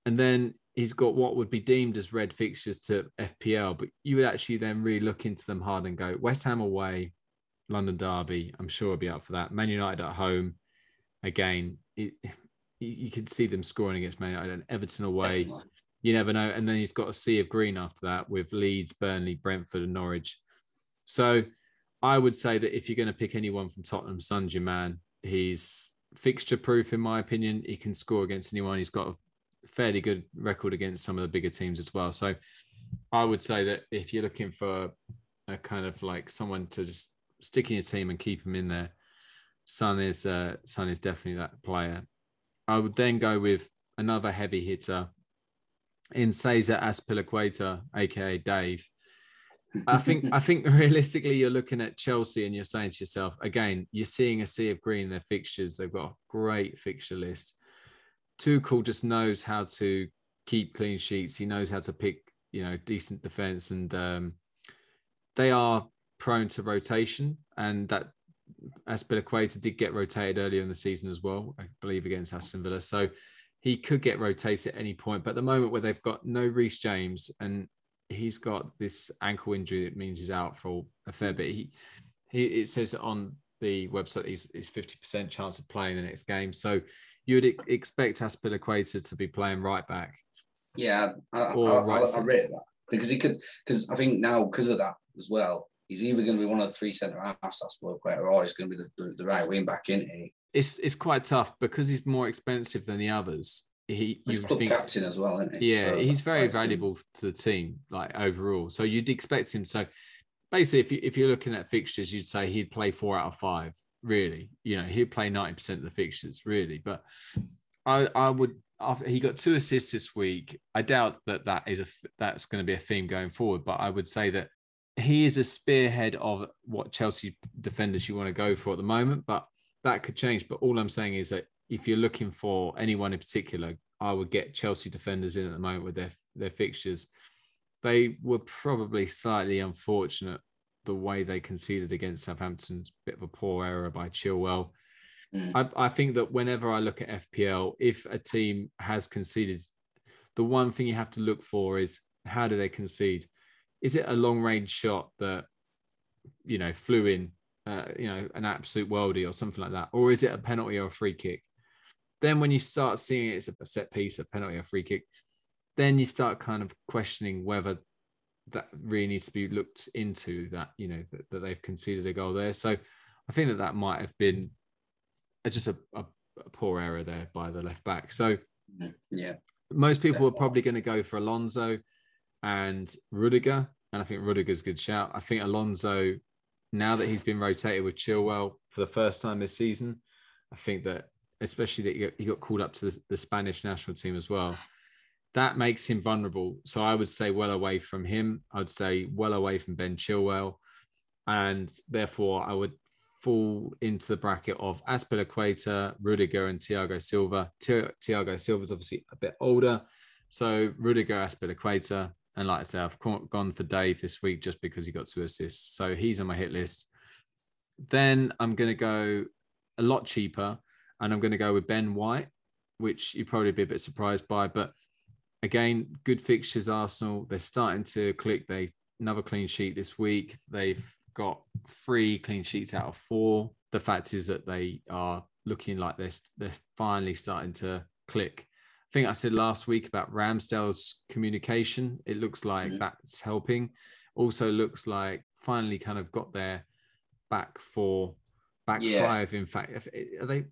And then he's got what would be deemed as red fixtures to FPL, but you would actually then really look into them hard and go, West Ham away, London Derby, I'm sure I'll be up for that. Man United at home, again... You could see them scoring against Man United and Everton away. You never know. And then he's got a sea of green after that with Leeds, Burnley, Brentford and Norwich. So I would say that if you're going to pick anyone from Tottenham, Son's your man. He's fixture-proof, in my opinion. He can score against anyone. He's got a fairly good record against some of the bigger teams as well. So I would say that if you're looking for a kind of like someone to just stick in your team and keep him in there, Son is definitely that player. I would then go with another heavy hitter in Cesar Azpilicueta, aka Dave. I think realistically you're looking at Chelsea and you're saying to yourself, again, you're seeing a sea of green in their fixtures. They've got a great fixture list. Tuchel just knows how to keep clean sheets. He knows how to pick, you know, decent defense, and they are prone to rotation, and that. Azpilicueta did get rotated earlier in the season as well, I believe, against Aston Villa. So he could get rotated at any point. But at the moment where they've got no Reece James and he's got this ankle injury that means he's out for a fair bit. It says on the website he's 50% chance of playing the next game. So you would expect Azpilicueta to be playing right back. Yeah, I rate that. Because I think now, because of that as well, he's either going to be one of the three centre halves that's work better, or he's going to be the right wing back, isn't he? It's quite tough because he's more expensive than the others. He's club captain as well, isn't he? Yeah, so he's very valuable to the team, like overall. So you'd expect him. So basically, if you're looking at fixtures, you'd say he'd play 4 out of 5, really. You know, he'd play 90% of the fixtures, really. But he got 2 assists this week. I doubt that's going to be a theme going forward, but I would say that he is a spearhead of what Chelsea defenders you want to go for at the moment, but that could change. But all I'm saying is that if you're looking for anyone in particular, I would get Chelsea defenders in at the moment with their fixtures. They were probably slightly unfortunate the way they conceded against Southampton. Bit of a poor error by Chilwell. I think that whenever I look at FPL, if a team has conceded, the one thing you have to look for is how do they concede? Is it a long-range shot that, you know, flew in, you know, an absolute worldie or something like that? Or is it a penalty or a free kick? Then when you start seeing it's a set piece, a penalty or free kick, then you start kind of questioning whether that really needs to be looked into, that, you know, that they've conceded a goal there. So I think that might have been just a poor error there by the left back. So yeah, most people were probably going to go for Alonso and Rüdiger, and I think Rüdiger's a good shout. I think Alonso, now that he's been rotated with Chilwell for the first time this season, I think that, especially that he got called up to the Spanish national team as well, that makes him vulnerable. So I would say well away from him. I'd say well away from Ben Chilwell, and therefore I would fall into the bracket of Azpilicueta, Rüdiger and Thiago Silva. Thiago Silva's obviously a bit older. So Rüdiger, Azpilicueta. And like I said, I've gone for Dave this week just because he got 2 assists. So he's on my hit list. Then I'm going to go a lot cheaper and I'm going to go with Ben White, which you'd probably be a bit surprised by. But again, good fixtures, Arsenal. They're starting to click. Another clean sheet this week. They've got 3 clean sheets out of 4. The fact is that they are looking like they're finally starting to click. I think I said last week about Ramsdale's communication. It looks like that's helping. Also looks like finally kind of got their back five. In fact, are they?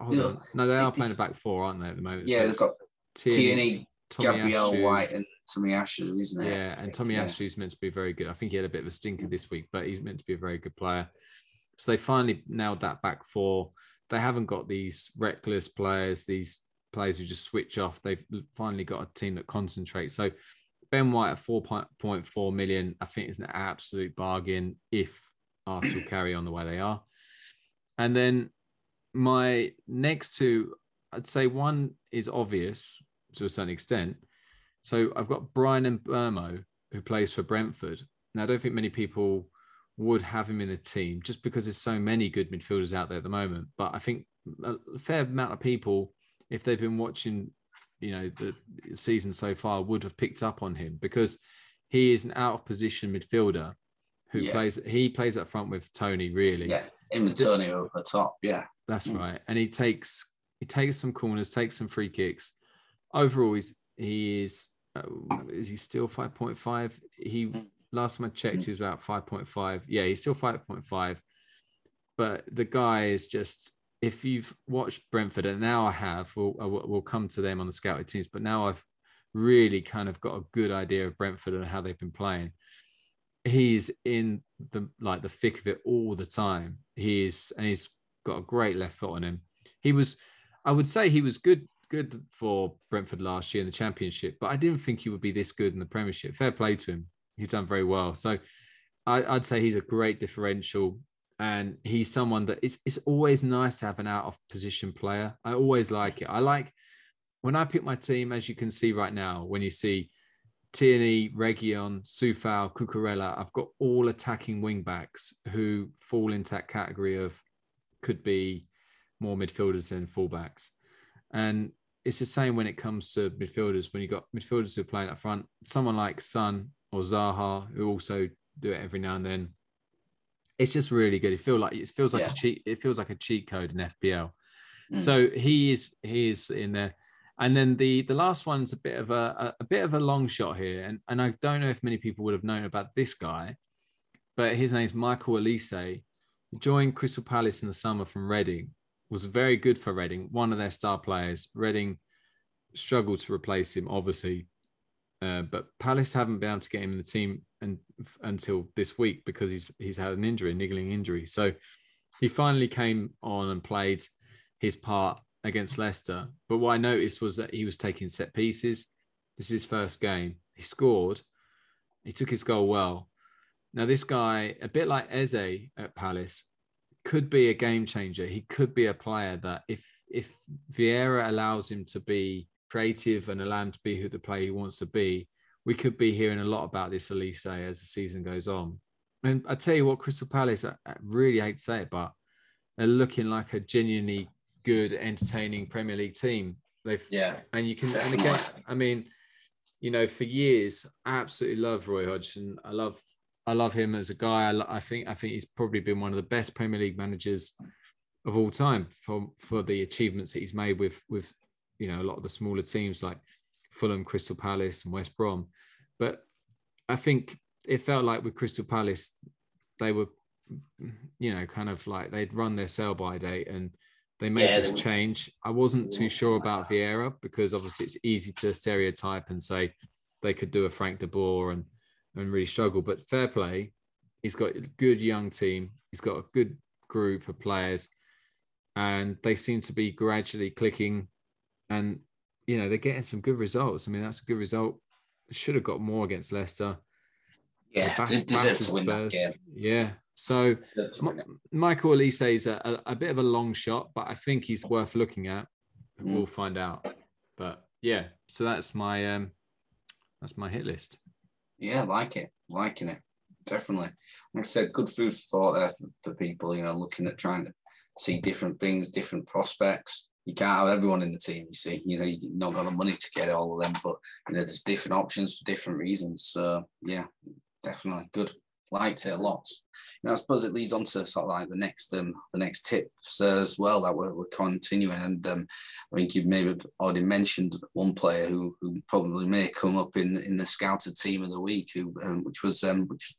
Hold on. No, they are playing a back four, aren't they, at the moment? Yeah, so they've got Tierney, Gabriel Ashew, White, and Tommy Ashew, isn't it? Yeah, and Tommy Ashew's meant to be very good. I think he had a bit of a stinker this week, but he's meant to be a very good player. So they finally nailed that back four. They haven't got these reckless players, these players who just switch off. They've finally got a team that concentrates. So Ben White at 4.4 million, I think, is an absolute bargain if Arsenal carry on the way they are. And then my next two, I'd say one is obvious to a certain extent. So I've got Bryan Mbeumo, who plays for Brentford. Now, I don't think many people would have him in a team just because there's so many good midfielders out there at the moment. But I think a fair amount of people, if they've been watching, you know, the season so far, would have picked up on him because he is an out of position midfielder who plays up front with Toney, really. Yeah, him and Toney over the top. Yeah, that's right. And he takes some corners, takes some free kicks. Overall, is he still 5.5? He last time I checked, he was about 5.5. Yeah, he's still 5.5. But the guy is just, if you've watched Brentford, and now I have, we'll come to them on the scouted teams, but now I've really kind of got a good idea of Brentford and how they've been playing. He's in the thick of it all the time. He's got a great left foot on him. I would say he was good for Brentford last year in the Championship, but I didn't think he would be this good in the Premiership. Fair play to him. He's done very well. So I'd say he's a great differential. And he's someone that it's always nice to have an out of position player. I always like it. I like when I pick my team, as you can see right now, when you see Tierney, Réguilón, Coufal, Cucurella, I've got all attacking wing backs who fall into that category of could be more midfielders than fullbacks. And it's the same when it comes to midfielders. When you've got midfielders who are playing up front, someone like Son or Zaha, who also do it every now and then. It's just really good. It feels like a cheat code in FPL. So he is in there. And then the last one's a bit of a long shot here, and I don't know if many people would have known about this guy, but his name's Michael Olise. He joined Crystal Palace in the summer from Reading. Was very good for Reading. One of their star players. Reading struggled to replace him, obviously, but Palace haven't been able to get him in the team until this week because he's had an injury, a niggling injury. So he finally came on and played his part against Leicester. But what I noticed was that he was taking set pieces. This is his first game. He scored. He took his goal well. Now, this guy, a bit like Eze at Palace, could be a game changer. He could be a player that if Vieira allows him to be creative and allow him to be who the player he wants to be, we could be hearing a lot about this Olise as the season goes on. And I tell you what, Crystal Palace, I really hate to say it, but they're looking like a genuinely good, entertaining Premier League team. And again, I mean, you know, for years, I absolutely love Roy Hodgson. I love him as a guy. I think he's probably been one of the best Premier League managers of all time for the achievements that he's made with you know, a lot of the smaller teams like Fulham, Crystal Palace, and West Brom. But I think it felt like with Crystal Palace, they were, you know, kind of like they'd run their sell-by date and they made this change. I wasn't too sure about Vieira because obviously it's easy to stereotype and say they could do a Frank de Boer and really struggle. But fair play, he's got a good young team. He's got a good group of players and they seem to be gradually clicking and, you know, they're getting some good results. I mean, that's a good result. Should have got more against Leicester. Yeah, they deserve to win that game. Yeah, So Michael Olise is a bit of a long shot, but I think he's worth looking at. And we'll find out. But yeah, so that's my hit list. Yeah, like it, liking it, definitely. Like I said, good food for thought there for people. You know, looking at trying to see different things, different prospects. You can't have everyone in the team. You see, you know, you've not got the money to get all of them, but you know, there's different options for different reasons. So yeah, definitely good. Liked it a lot. You know, I suppose it leads on to sort of like the next tips as well that we're continuing. And I think you've maybe already mentioned one player who probably may come up in the scouted team of the week, who which was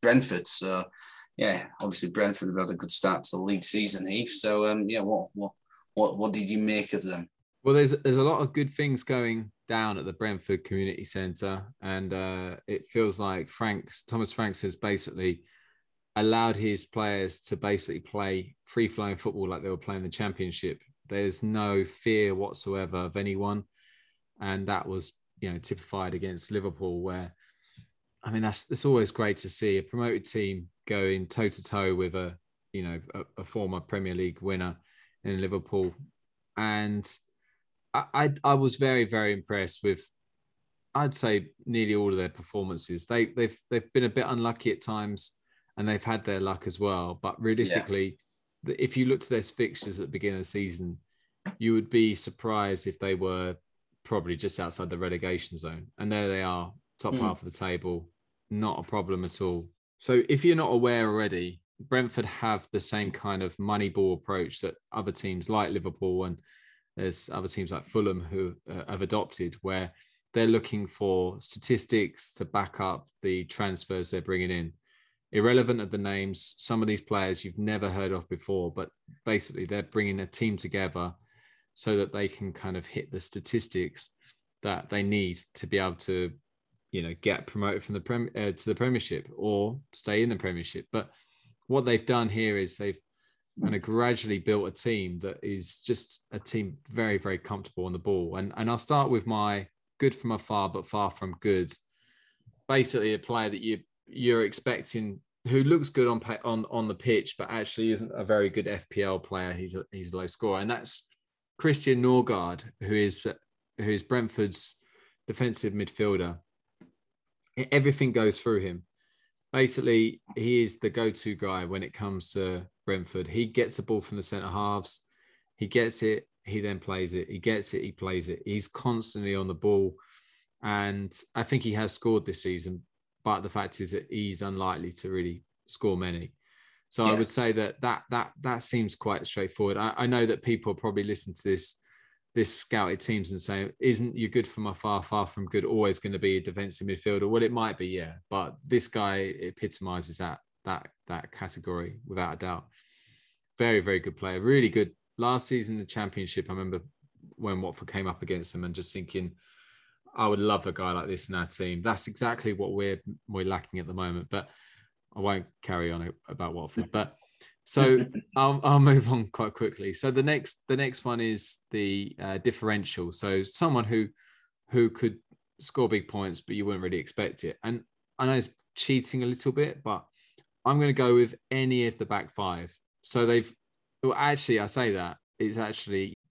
Brentford. So yeah, obviously Brentford have had a good start to the league season, Heath. So yeah, what did you make of them? Well, there's a lot of good things going down at the Brentford Community Centre, and it feels like Thomas Franks has basically allowed his players to basically play free-flowing football like they were playing the Championship. There's no fear whatsoever of anyone, and that was, you know, typified against Liverpool, where, I mean, it's always great to see a promoted team going toe-to-toe with a, you know, a former Premier League winner in Liverpool. And I was very, very impressed with, I'd say, nearly all of their performances. They've been a bit unlucky at times, and they've had their luck as well. But realistically, yeah, if you looked at their fixtures at the beginning of the season, you would be surprised if they were probably just outside the relegation zone. And there they are, top half of the table, not a problem at all. So if you're not aware already, Brentford have the same kind of money ball approach that other teams like Liverpool and there's other teams like Fulham who have adopted, where they're looking for statistics to back up the transfers they're bringing in. Irrelevant of the names, some of these players you've never heard of before, but basically they're bringing a team together so that they can kind of hit the statistics that they need to be able to, you know, get promoted from the to the Premiership or stay in the Premiership. But what they've done here is they've kind of gradually built a team that is just a team very, very comfortable on the ball. And I'll start with my good from afar, but far from good. Basically a player that you're expecting, who looks good on the pitch, but actually isn't a very good FPL player. He's a low scorer. And that's Christian Norgard, who is Brentford's defensive midfielder. Everything goes through him. Basically, he is the go-to guy when it comes to Brentford. He gets the ball from the centre halves. He gets it. He then plays it. He gets it. He plays it. He's constantly on the ball. And I think he has scored this season, but the fact is that he's unlikely to really score many. So yeah, I would say that seems quite straightforward. I know that people probably listen to this scouted teams and say, isn't your good from afar, far from good always going to be a defensive midfielder? Well, it might be, yeah. But this guy epitomizes that category without a doubt. Very, very good player. Really good. Last season, the Championship, I remember when Watford came up against him and just thinking, I would love a guy like this in our team. That's exactly what we're lacking at the moment. But I won't carry on about Watford. But so I'll move on quite quickly. So the next one is the differential. So someone who could score big points, but you wouldn't really expect it. And I know it's cheating a little bit, but I'm going to go with any of the back five. So it's actually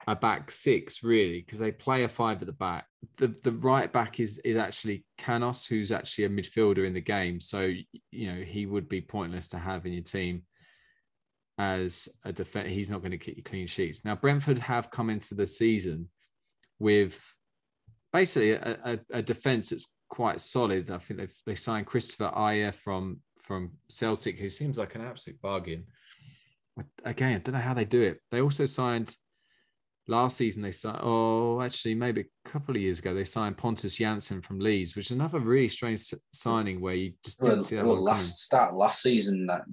a back six, really, because they play a five at the back. The right back is actually Canós, who's actually a midfielder in the game. So, you know, he would be pointless to have in your team as a defender. He's not going to keep you clean sheets. Now, Brentford have come into the season with basically a defence that's quite solid. I think they signed Christopher Ayer from Celtic, who seems like an absolute bargain. Again, I don't know how they do it. They also signed last season. Maybe a couple of years ago, they signed Pontus Jansson from Leeds, which is another really strange signing where you just didn't see that. Well, last season that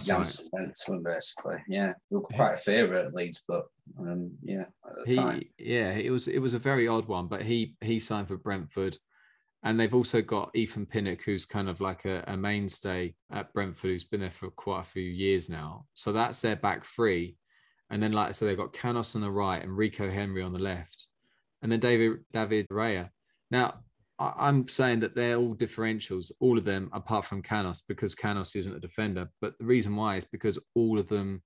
Jansson went to him basically. Yeah, we were quite a favourite at Leeds, but at the time. Yeah, it was a very odd one. But he signed for Brentford. And they've also got Ethan Pinnock, who's kind of like a mainstay at Brentford, who's been there for quite a few years now. So that's their back three. And then, like I said, they've got Canós on the right and Rico Henry on the left. And then David Raya. Now, I'm saying that they're all differentials, all of them, apart from Canós, because Canós isn't a defender. But the reason why is because all of them,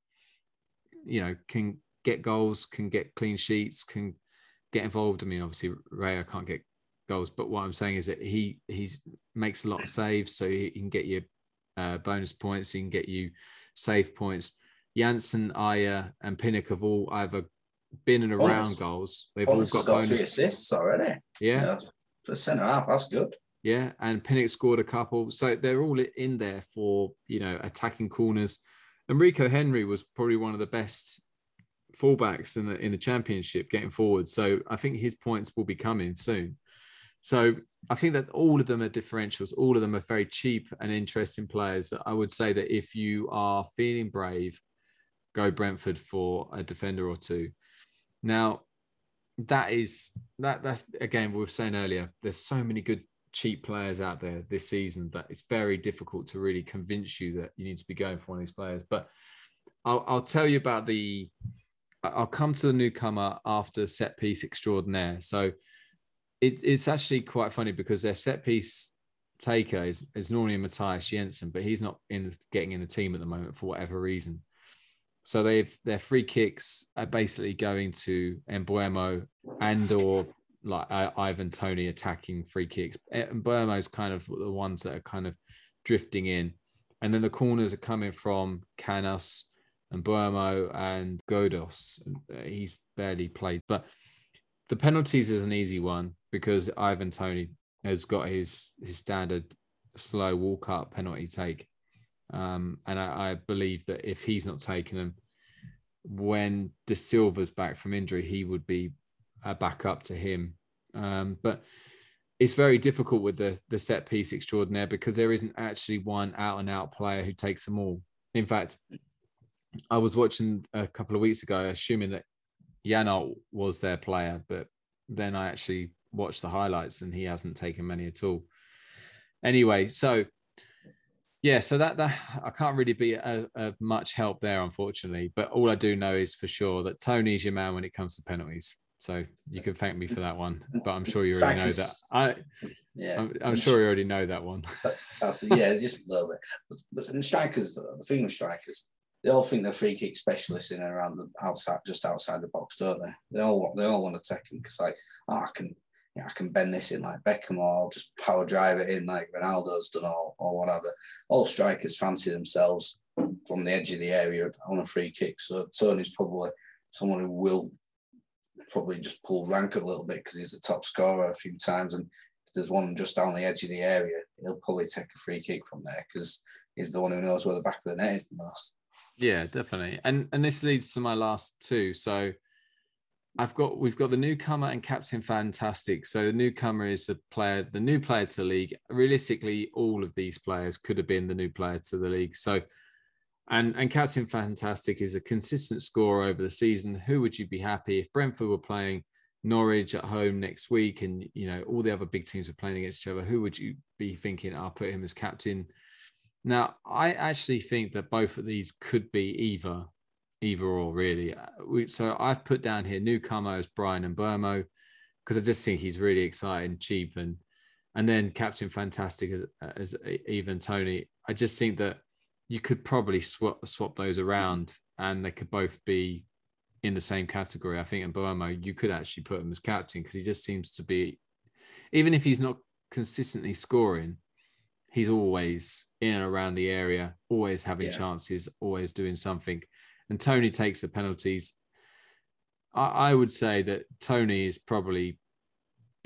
you know, can get goals, can get clean sheets, can get involved. I mean, obviously, Raya can't get goals, but what I'm saying is that he makes a lot of saves, so he can get you bonus points, he can get you save points. Janssen, Aya, and Pinnock have all either been and around goals. They've all got bonus 3 assists already. Yeah. No. The centre half, that's good. Yeah, and Pinnock scored a couple, so they're all in there for, you know, attacking corners. Enrico Henry was probably one of the best fullbacks in the championship getting forward, so I think his points will be coming soon. So I think that all of them are differentials. All of them are very cheap and interesting players. That I would say that if you are feeling brave, go Brentford for a defender or two. Now, That's again what we were saying earlier. There's so many good cheap players out there this season that it's very difficult to really convince you that you need to be going for one of these players. But I'll tell you about I'll come to the newcomer after set piece extraordinaire. So it's actually quite funny because their set piece taker is normally Matthias Jensen, but he's not getting in the team at the moment for whatever reason. So their free kicks are basically going to Mbeumo and or like Ivan Toney attacking free kicks. Mbuemo's kind of the ones that are kind of drifting in. And then the corners are coming from Canós and Mbeumo and Godos. He's barely played. But the penalties is an easy one because Ivan Toney has got his standard slow walk-up penalty take. And I believe that if he's not taking them, when De Silva's back from injury, he would be back up to him. But it's very difficult with the set piece extraordinaire because there isn't actually one out-and-out player who takes them all. In fact, I was watching a couple of weeks ago, assuming that Janot was their player, but then I actually watched the highlights and he hasn't taken many at all. Anyway, so... yeah, so that I can't really be a much help there, unfortunately. But all I do know is for sure that Tony's your man when it comes to penalties. So you can thank me for that one. But I'm sure you already know that. I'm sure you already know that one. Just a little bit. But strikers, the thing with strikers, they all think they're free kick specialists in and around the outside, just outside the box, don't they? They all want to take them because like, I can bend this in like Beckham, or I'll just power drive it in like Ronaldo's done, or whatever. All strikers fancy themselves from the edge of the area on a free kick. So Tony's probably someone who will probably just pull rank a little bit because he's the top scorer a few times. And if there's one just down the edge of the area, he'll probably take a free kick from there because he's the one who knows where the back of the net is the most. Yeah, definitely. And this leads to my last two. So we've got the newcomer and Captain Fantastic. So the newcomer is the new player to the league. Realistically, all of these players could have been the new player to the league. So, and Captain Fantastic is a consistent scorer over the season. Who would you be happy if Brentford were playing Norwich at home next week, and you know all the other big teams are playing against each other? Who would you be thinking? I'll put him as captain. Now, I actually think that both of these could be either or, really. So I've put down here newcomer as Bryan Mbeumo because I just think he's really exciting, cheap, and then Captain Fantastic as Ivan Toney. I just think that you could probably swap those around and they could both be in the same category. I think Mbeumo, you could actually put him as captain because he just seems to be, even if he's not consistently scoring, he's always in and around the area, always having chances, always doing something. And Toney takes the penalties. I would say that Toney is probably...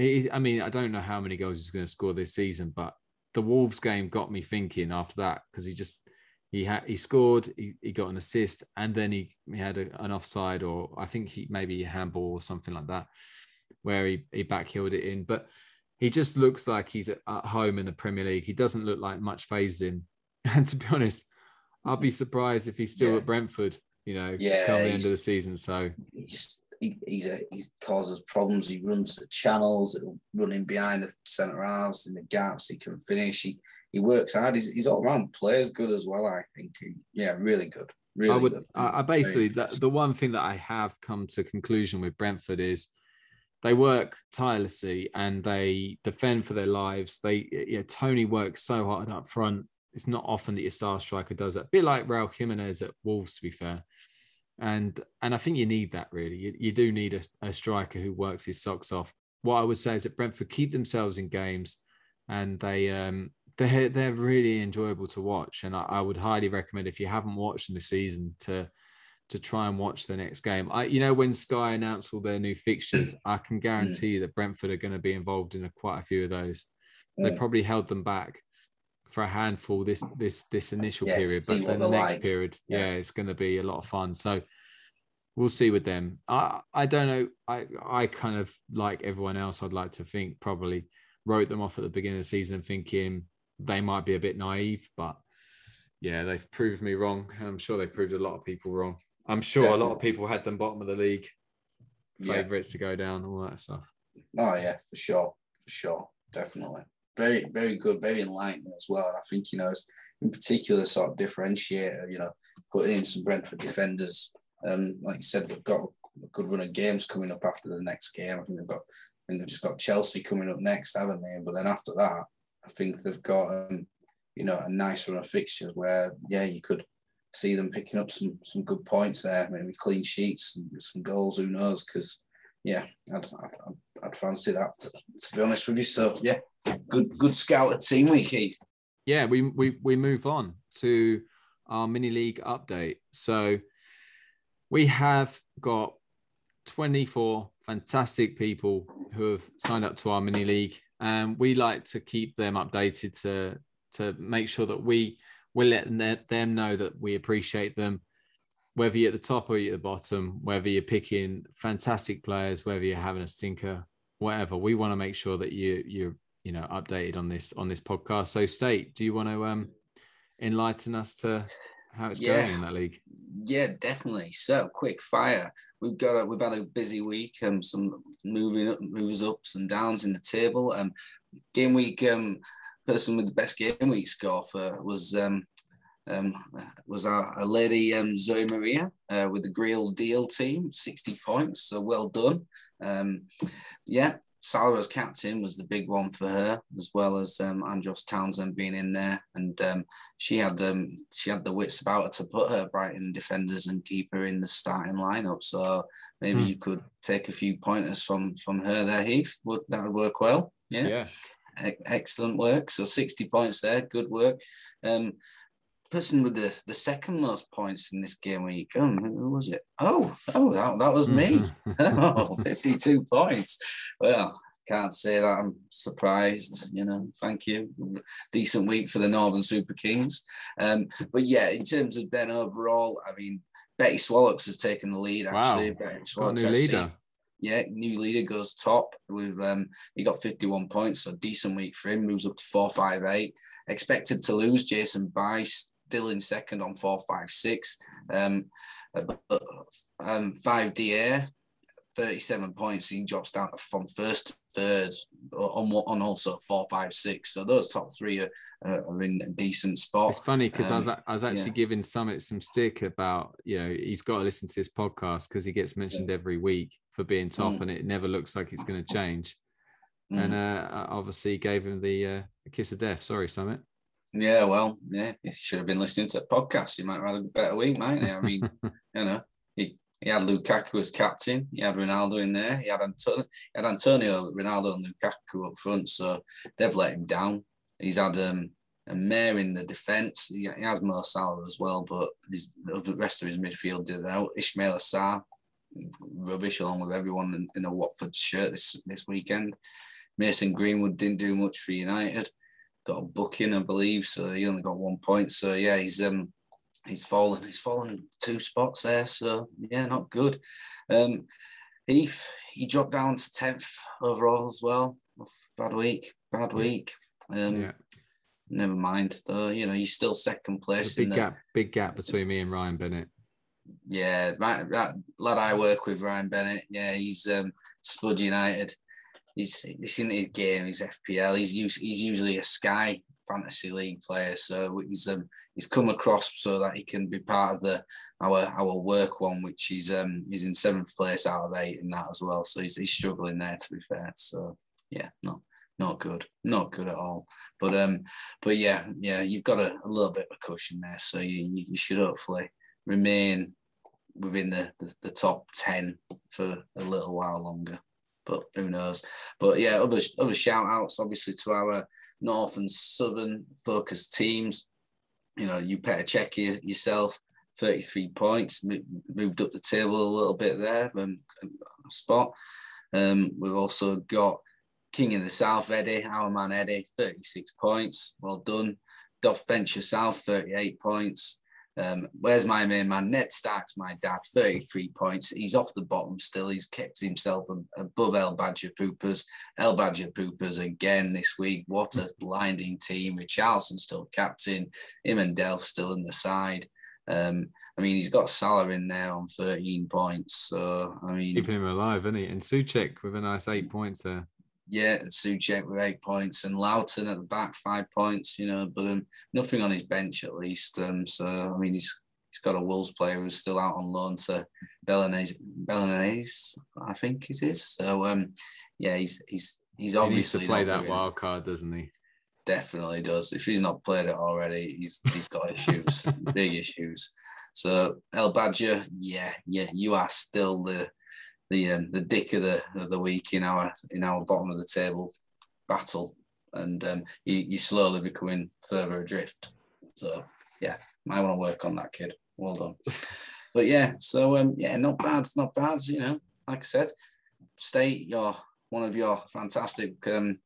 I don't know how many goals he's going to score this season, but the Wolves game got me thinking after that because he scored, he got an assist, and then he had an offside, or I think maybe a handball or something like that, where he backheeled it in. But he just looks like he's at home in the Premier League. He doesn't look like much phased in. And to be honest, I'll be surprised if he's still at Brentford, you know, come the end of the season. So he causes problems. He runs the channels, running behind the centre halves in the gaps. He can finish. He works hard. He's all round players good as well. I think really good. Really, I basically the one thing that I have come to conclusion with Brentford is They work tirelessly and they defend for their lives. Toney works so hard up front. It's not often that your star striker does that. A bit like Raúl Jiménez at Wolves, to be fair. And I think you need that, really. You do need a striker who works his socks off. What I would say is that Brentford keep themselves in games, and they're really enjoyable to watch. And I would highly recommend, if you haven't watched them this season, to try and watch the next game. When Sky announce all their new fixtures, I can guarantee you that Brentford are going to be involved in quite a few of those. They probably held them back for a handful this initial period, but then the next period, it's going to be a lot of fun. So we'll see with them. I don't know. I kind of, like everyone else, I'd like to think, probably wrote them off at the beginning of the season thinking they might be a bit naive, but yeah, they've proved me wrong. And I'm sure they proved a lot of people wrong. I'm sure definitely. A lot of people had them bottom of the league, favourites to go down, all that stuff. Oh yeah, for sure. Definitely. Very, very good, very enlightening as well. And I think, in particular, sort of differentiator, putting in some Brentford defenders. Like you said, they've got a good run of games coming up after the next game. I think they've just got Chelsea coming up next, haven't they? But then after that, I think they've got, a nice run of fixtures where, you could see them picking up some good points there, maybe clean sheets and some goals, who knows? Because, I'd fancy that, to be honest with you. So, good scout team week, Keith. Yeah, we move on to our mini-league update. So we have got 24 fantastic people who have signed up to our mini-league, and we like to keep them updated to make sure that we're letting them know that we appreciate them, whether you're at the top or you're at the bottom, whether you're picking fantastic players, whether you're having a stinker, whatever. We want to make sure that you're updated on this podcast. So, State, do you want to enlighten us to how it's going in that league? Yeah, definitely. So, quick fire. We've had a busy week. Some moves ups and downs in the table. Game week. Person with the best game week score was our lady Zoe Maria with the Real Deal team, 60 points. So well done. Salah as captain was the big one for her, as well as Andros Townsend being in there, and she had the wits about her to put her Brighton defenders and keep her in the starting lineup. So maybe you could take a few pointers from her there, Heath. That would work well. Yeah. Excellent work. So 60 points there. Good work. Person with the second most points in this game week. Who was it? That was me. 52 points. Well, can't say that I'm surprised. Thank you. Decent week for the Northern Super Kings. In terms of then overall, Betty Swallocks has taken the lead. Actually, wow. Got a new leader. Yeah, new leader goes top with he got 51 points, so decent week for him. Moves up to 4-5-8. Expected to lose Jason Bice, still in second on 4-5-6. 5DA, 37 points. He drops down from first to third on also 4-5-6. So those top three are in a decent spot. It's funny because I was actually giving Summit some stick about he's got to listen to this podcast because he gets mentioned every week for being top, and it never looks like it's going to change. And obviously gave him the kiss of death. Sorry, Summit. Yeah, well, you should have been listening to the podcast. You might have had a better week, mightn't you? He had Lukaku as captain. He had Ronaldo in there. He had Antonio, Ronaldo and Lukaku up front, so they've let him down. He's had a mare in the defence. He has Mo Salah as well, but the rest of his midfield did out. Ismail Assar, rubbish along with everyone in a Watford shirt this weekend. Mason Greenwood didn't do much for United. Got a booking, I believe, so he only got 1 point. So yeah, he's fallen. He's fallen 2 spots there. So yeah, not good. Heath, he dropped down to 10th overall as well. Bad week. Never mind though. He's still second place. Big gap between me and Ryan Bennett. Yeah, that lad I work with, Ryan Bennett. Yeah, he's Spud United. He's in his game. He's FPL. He's usually a Sky fantasy league player, so he's come across so that he can be part of the our work one, which he's in 7th place out of 8 in that as well. So he's struggling there, to be fair. So yeah, not good at all. But yeah, you've got a little bit of a cushion there, so you should hopefully remain within the top 10 for a little while longer. But who knows? But yeah, other shout outs obviously to our north and southern focused teams. You know, you Petr Cech yourself, 33 points, moved up the table a little bit there, spot. We've also got King in the South, Eddie, our man Eddie, 36 points. Well done. Doff Venture South, 38 points. Where's my main man? Ned Stark's my dad, 33 points. He's off the bottom still. He's kept himself above El Badger Poopers. El Badger Poopers again this week. What a blinding team. Richarlison still captain. Him and Delph still in the side. I mean, he's got Salah in there on 13 points. So, I mean... Keeping him alive, isn't he? And Suchek with a nice 8 points there. Yeah, Suchek with 8 points and Loughton at the back, 5 points, you know, but nothing on his bench at least. So, I mean, he's got a Wolves player who's still out on loan to Belenenses, I think it is. So, yeah, he's obviously... He needs to play that wild card, doesn't he? Definitely does. If he's not played it already, he's got issues, big issues. So, El Badger, yeah, you are still the dick of the week in our bottom of the table battle, and you're slowly becoming further adrift. So yeah, might want to work on that, kid. Well done. But yeah, so yeah, not bad. You know, like I said, state you're one of your fantastic you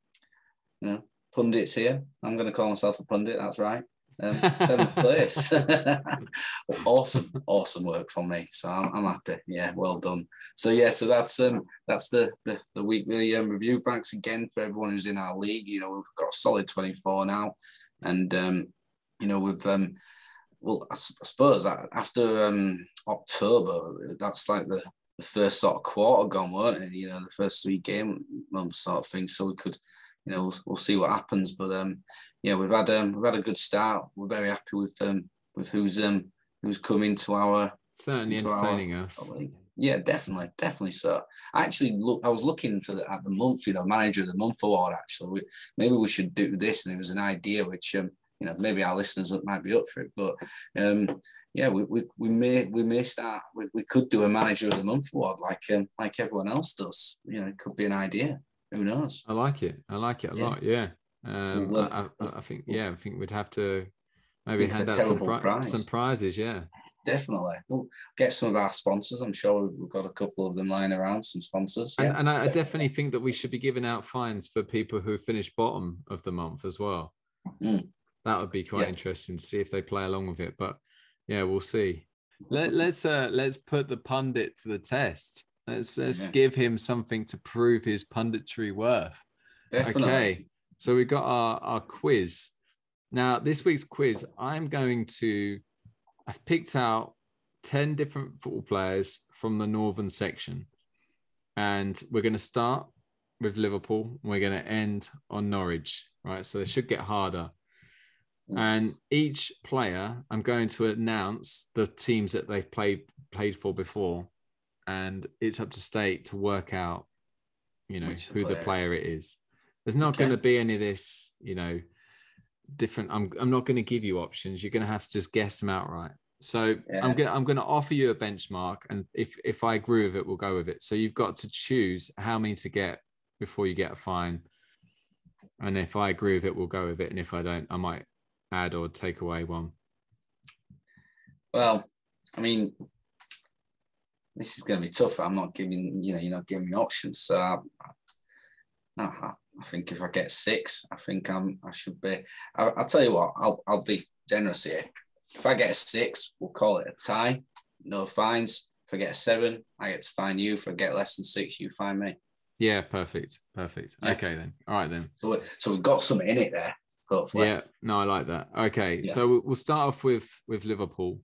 know, pundits here. I'm going to call myself a pundit. That's right. 7th place. awesome work for me, so I'm happy. Yeah, well done. So yeah, so that's the weekly review. Thanks again for everyone who's in our league. You know, we've got a solid 24 now, and you know, we've well, I suppose that after October, that's like the first sort of quarter gone, weren't it? You know, the first 3 game months sort of thing, so we could, you know, we'll see what happens. But yeah, we've had a good start. We're very happy with who's come into our certainly into entertaining our, us. Yeah, definitely so. I was looking for at the month, you know, Manager of the Month award. Actually, maybe we should do this, and it was an idea which you know, maybe our listeners might be up for it. But yeah, we may start. We could do a Manager of the Month award like everyone else does. You know, it could be an idea. Who knows? I like it a lot. Yeah. I think we'd have to maybe hand out some prizes. Yeah, definitely. We'll get some of our sponsors. I'm sure we've got a couple of them lying around. Some sponsors, yeah. And I definitely think that we should be giving out fines for people who finish bottom of the month as well. Mm. That would be quite interesting to see if they play along with it. But yeah, we'll see. Let's put the pundit to the test. Let's give him something to prove his punditry worth. Definitely. Okay. So we've got our quiz. Now, this week's quiz, I've picked out 10 different football players from the northern section. And we're going to start with Liverpool. And we're going to end on Norwich, right? So they should get harder. And each player, I'm going to announce the teams that they've played for before. And it's up to state to work out, you know, who the player it is. There's not going to be any of this, you know, different. I'm not going to give you options. You're going to have to just guess them outright. So yeah. I'm going to offer you a benchmark, and if I agree with it, we'll go with it. So you've got to choose how many to get before you get a fine. And if I agree with it, we'll go with it. And if I don't, I might add or take away one. Well, I mean, this is going to be tough. I'm not giving, you know, you're not giving me options. So I think if I get 6, I think I should be. I'll tell you what, I'll be generous here. If I get a 6, we'll call it a tie. No fines. If I get a 7, I get to fine you. If I get less than 6, you fine me. Yeah, perfect. Yeah. Okay then. All right then. So we've got something in it there, hopefully. Yeah, no, I like that. Okay, yeah. So we'll start off with Liverpool.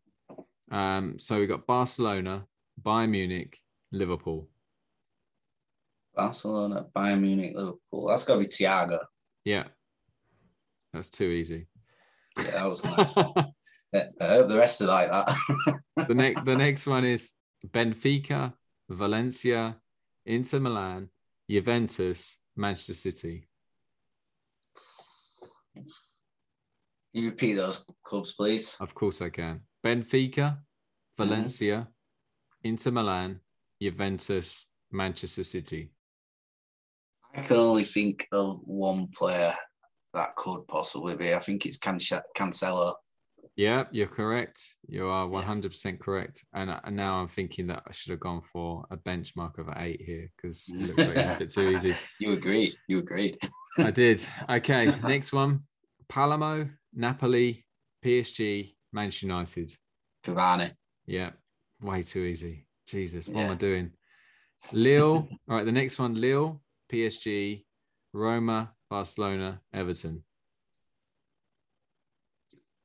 So we've got Barcelona, Bayern Munich, Liverpool. Barcelona, Bayern Munich, Liverpool. That's got to be Thiago. Yeah. That was too easy. Yeah, that was a nice one. I hope the rest are like that. The next one is Benfica, Valencia, Inter Milan, Juventus, Manchester City. You repeat those clubs, please. Of course I can. Benfica, Valencia, Inter Milan, Juventus, Manchester City. I can only think of one player that could possibly be. I think it's Cancelo. Yeah, you're correct. You are 100% correct. And now I'm thinking that I should have gone for a benchmark of 8 here because it looks like it's a bit too easy. You agreed. I did. Okay, next one. Palermo, Napoli, PSG, Manchester United. Cavani. Yeah, way too easy. Jesus, what am I doing? Lille. All right, the next one. Lille, PSG, Roma, Barcelona, Everton.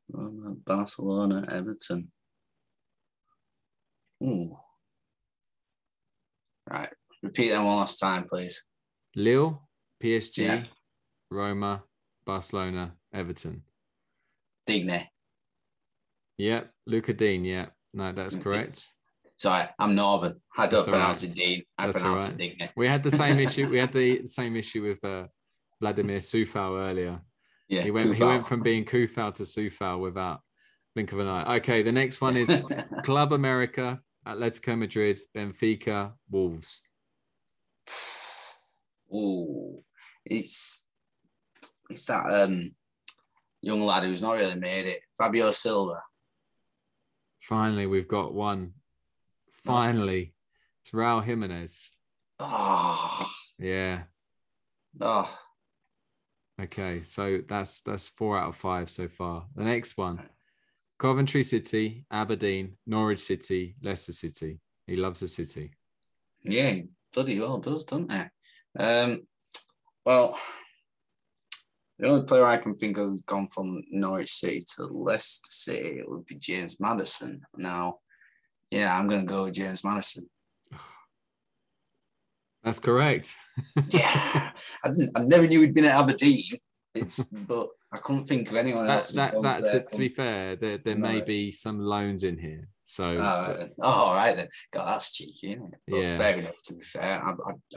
Barcelona, Everton. Ooh. Right. Repeat that one last time, please. Lille, PSG, Roma, Barcelona, Everton. Digne. Yep. Luca Dean. Yeah. No, that's correct. Sorry, I'm Northern. I don't pronounce it Dean. I pronounce it Digne. We had the same issue. We had the same issue with Vladimir Coufal earlier. Yeah, he went from being Coufal to Soufal without blink of an eye. Okay, the next one is Club America, Atletico Madrid, Benfica, Wolves. Oh, it's that young lad who's not really made it, Fabio Silva. Finally, we've got one. Finally, it's Raúl Jiménez. Oh, yeah. Oh. Okay, so that's 4 out of 5 so far. The next one, Coventry City, Aberdeen, Norwich City, Leicester City. He loves the city. Yeah, he bloody well does, doesn't he? Well, the only player I can think of who's gone from Norwich City to Leicester City would be James Maddison. Now, yeah, I'm going to go with James Maddison. That's correct. Yeah, I never knew he'd been at Aberdeen. But I couldn't think of anyone else. To be fair, there may be some loans in here. So, all right then. God, that's cheeky, isn't it? But fair enough. To be fair,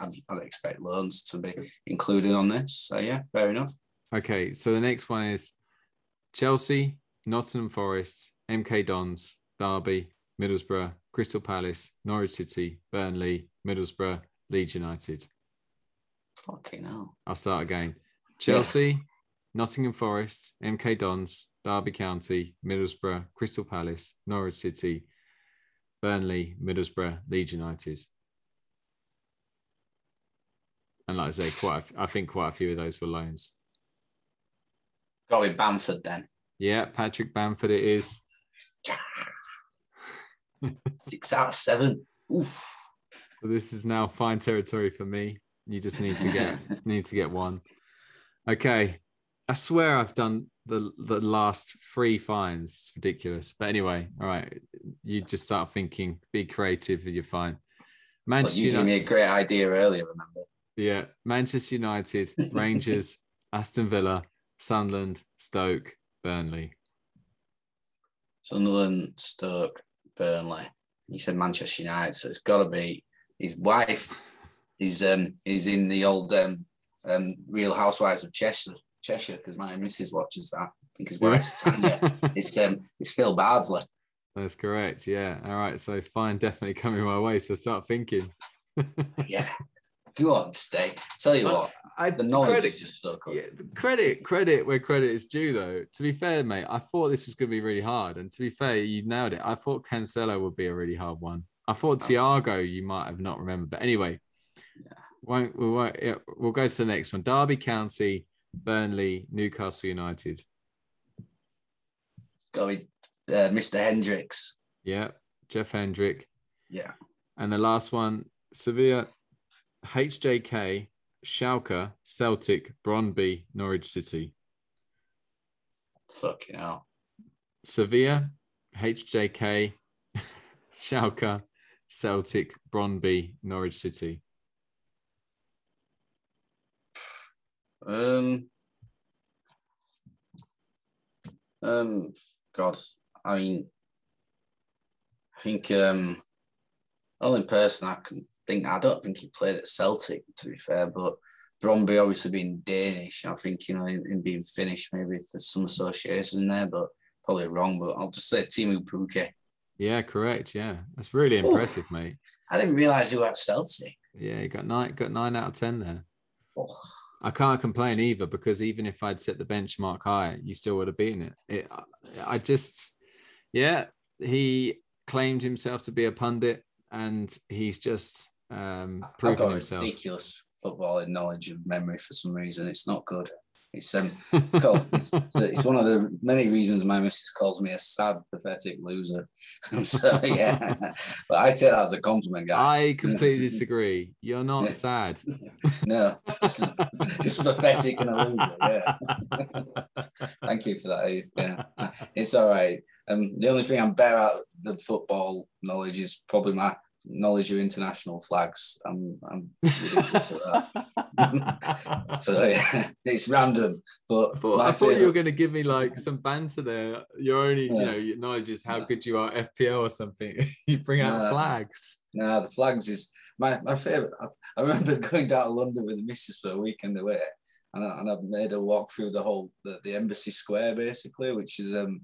I'd expect loans to be included on this. So yeah, fair enough. Okay, so the next one is Chelsea, Nottingham Forest, MK Dons, Derby, Middlesbrough, Crystal Palace, Norwich City, Burnley, Middlesbrough, Leeds United. Fucking hell. I'll start again. Chelsea, Nottingham Forest, MK Dons, Derby County, Middlesbrough, Crystal Palace, Norwich City, Burnley, Middlesbrough, Leeds United. And like I say, I think quite a few of those were loans. Got with Bamford then. Yeah, Patrick Bamford it is. 6 out of 7. Oof. So this is now fine territory for me. You just need to get one. Okay, I swear I've done the last 3 finds. It's ridiculous. But anyway, all right. You just start thinking. Be creative with your find. Manchester United. You gave me a great idea earlier. Remember? Yeah, Manchester United, Rangers, Aston Villa, Sunderland, Stoke, Burnley. Sunderland, Stoke, Burnley. You said Manchester United, so it's got to be. His wife is in the old Real Housewives of Cheshire because my missus watches that. I think his wife's Tanya. It's Phil Bardsley. That's correct. Yeah. All right. So fine, definitely coming my way. So start thinking. Yeah. Go on, stay. Tell you what, the knowledge is just so cool. Yeah, credit where credit is due, though. To be fair, mate, I thought this was going to be really hard, and to be fair, you nailed it. I thought Cancelo would be a really hard one. I thought Thiago, you might have not remembered. But anyway, we'll go to the next one. Derby County, Burnley, Newcastle United. It's got to be Mr. Hendricks. Yeah, Jeff Hendrick. Yeah. And the last one, Sevilla, HJK, Schalke, Celtic, Brøndby, Norwich City. Fucking hell. Sevilla, HJK, Schalke, Celtic, Brøndby, Norwich City. God, I mean, I think only person I can think, I don't think he played at Celtic, to be fair, but Brøndby obviously being Danish, I think, you know, him being Finnish, maybe there's some association there, but probably wrong, but I'll just say Teemu Pukki. Yeah, correct, yeah. That's really impressive, mate. I didn't realise you were at Celtic. Yeah, you got nine out of 10 there. Oh. I can't complain either, because even if I'd set the benchmark high, you still would have beaten it. He claimed himself to be a pundit, and he's just proven himself. Ridiculous footballing knowledge of memory for some reason. It's not good. It's one of the many reasons my missus calls me a sad, pathetic loser. So, yeah. But I take that as a compliment, guys. I completely disagree. You're not sad. No, just pathetic and a loser, yeah. Thank you for that, Eve. Yeah. It's all right. The only thing I'm better at than football knowledge is probably my knowledge of international flags. I'm ridiculous at that. So yeah, it's random. But I thought you were going to give me like some banter there. Your only, your knowledge is how good you are at FPL or something. You bring out flags. No, the flags is my favorite. I remember going down to London with the missus for a weekend away. And I've made a walk through the whole the Embassy Square, basically, which is over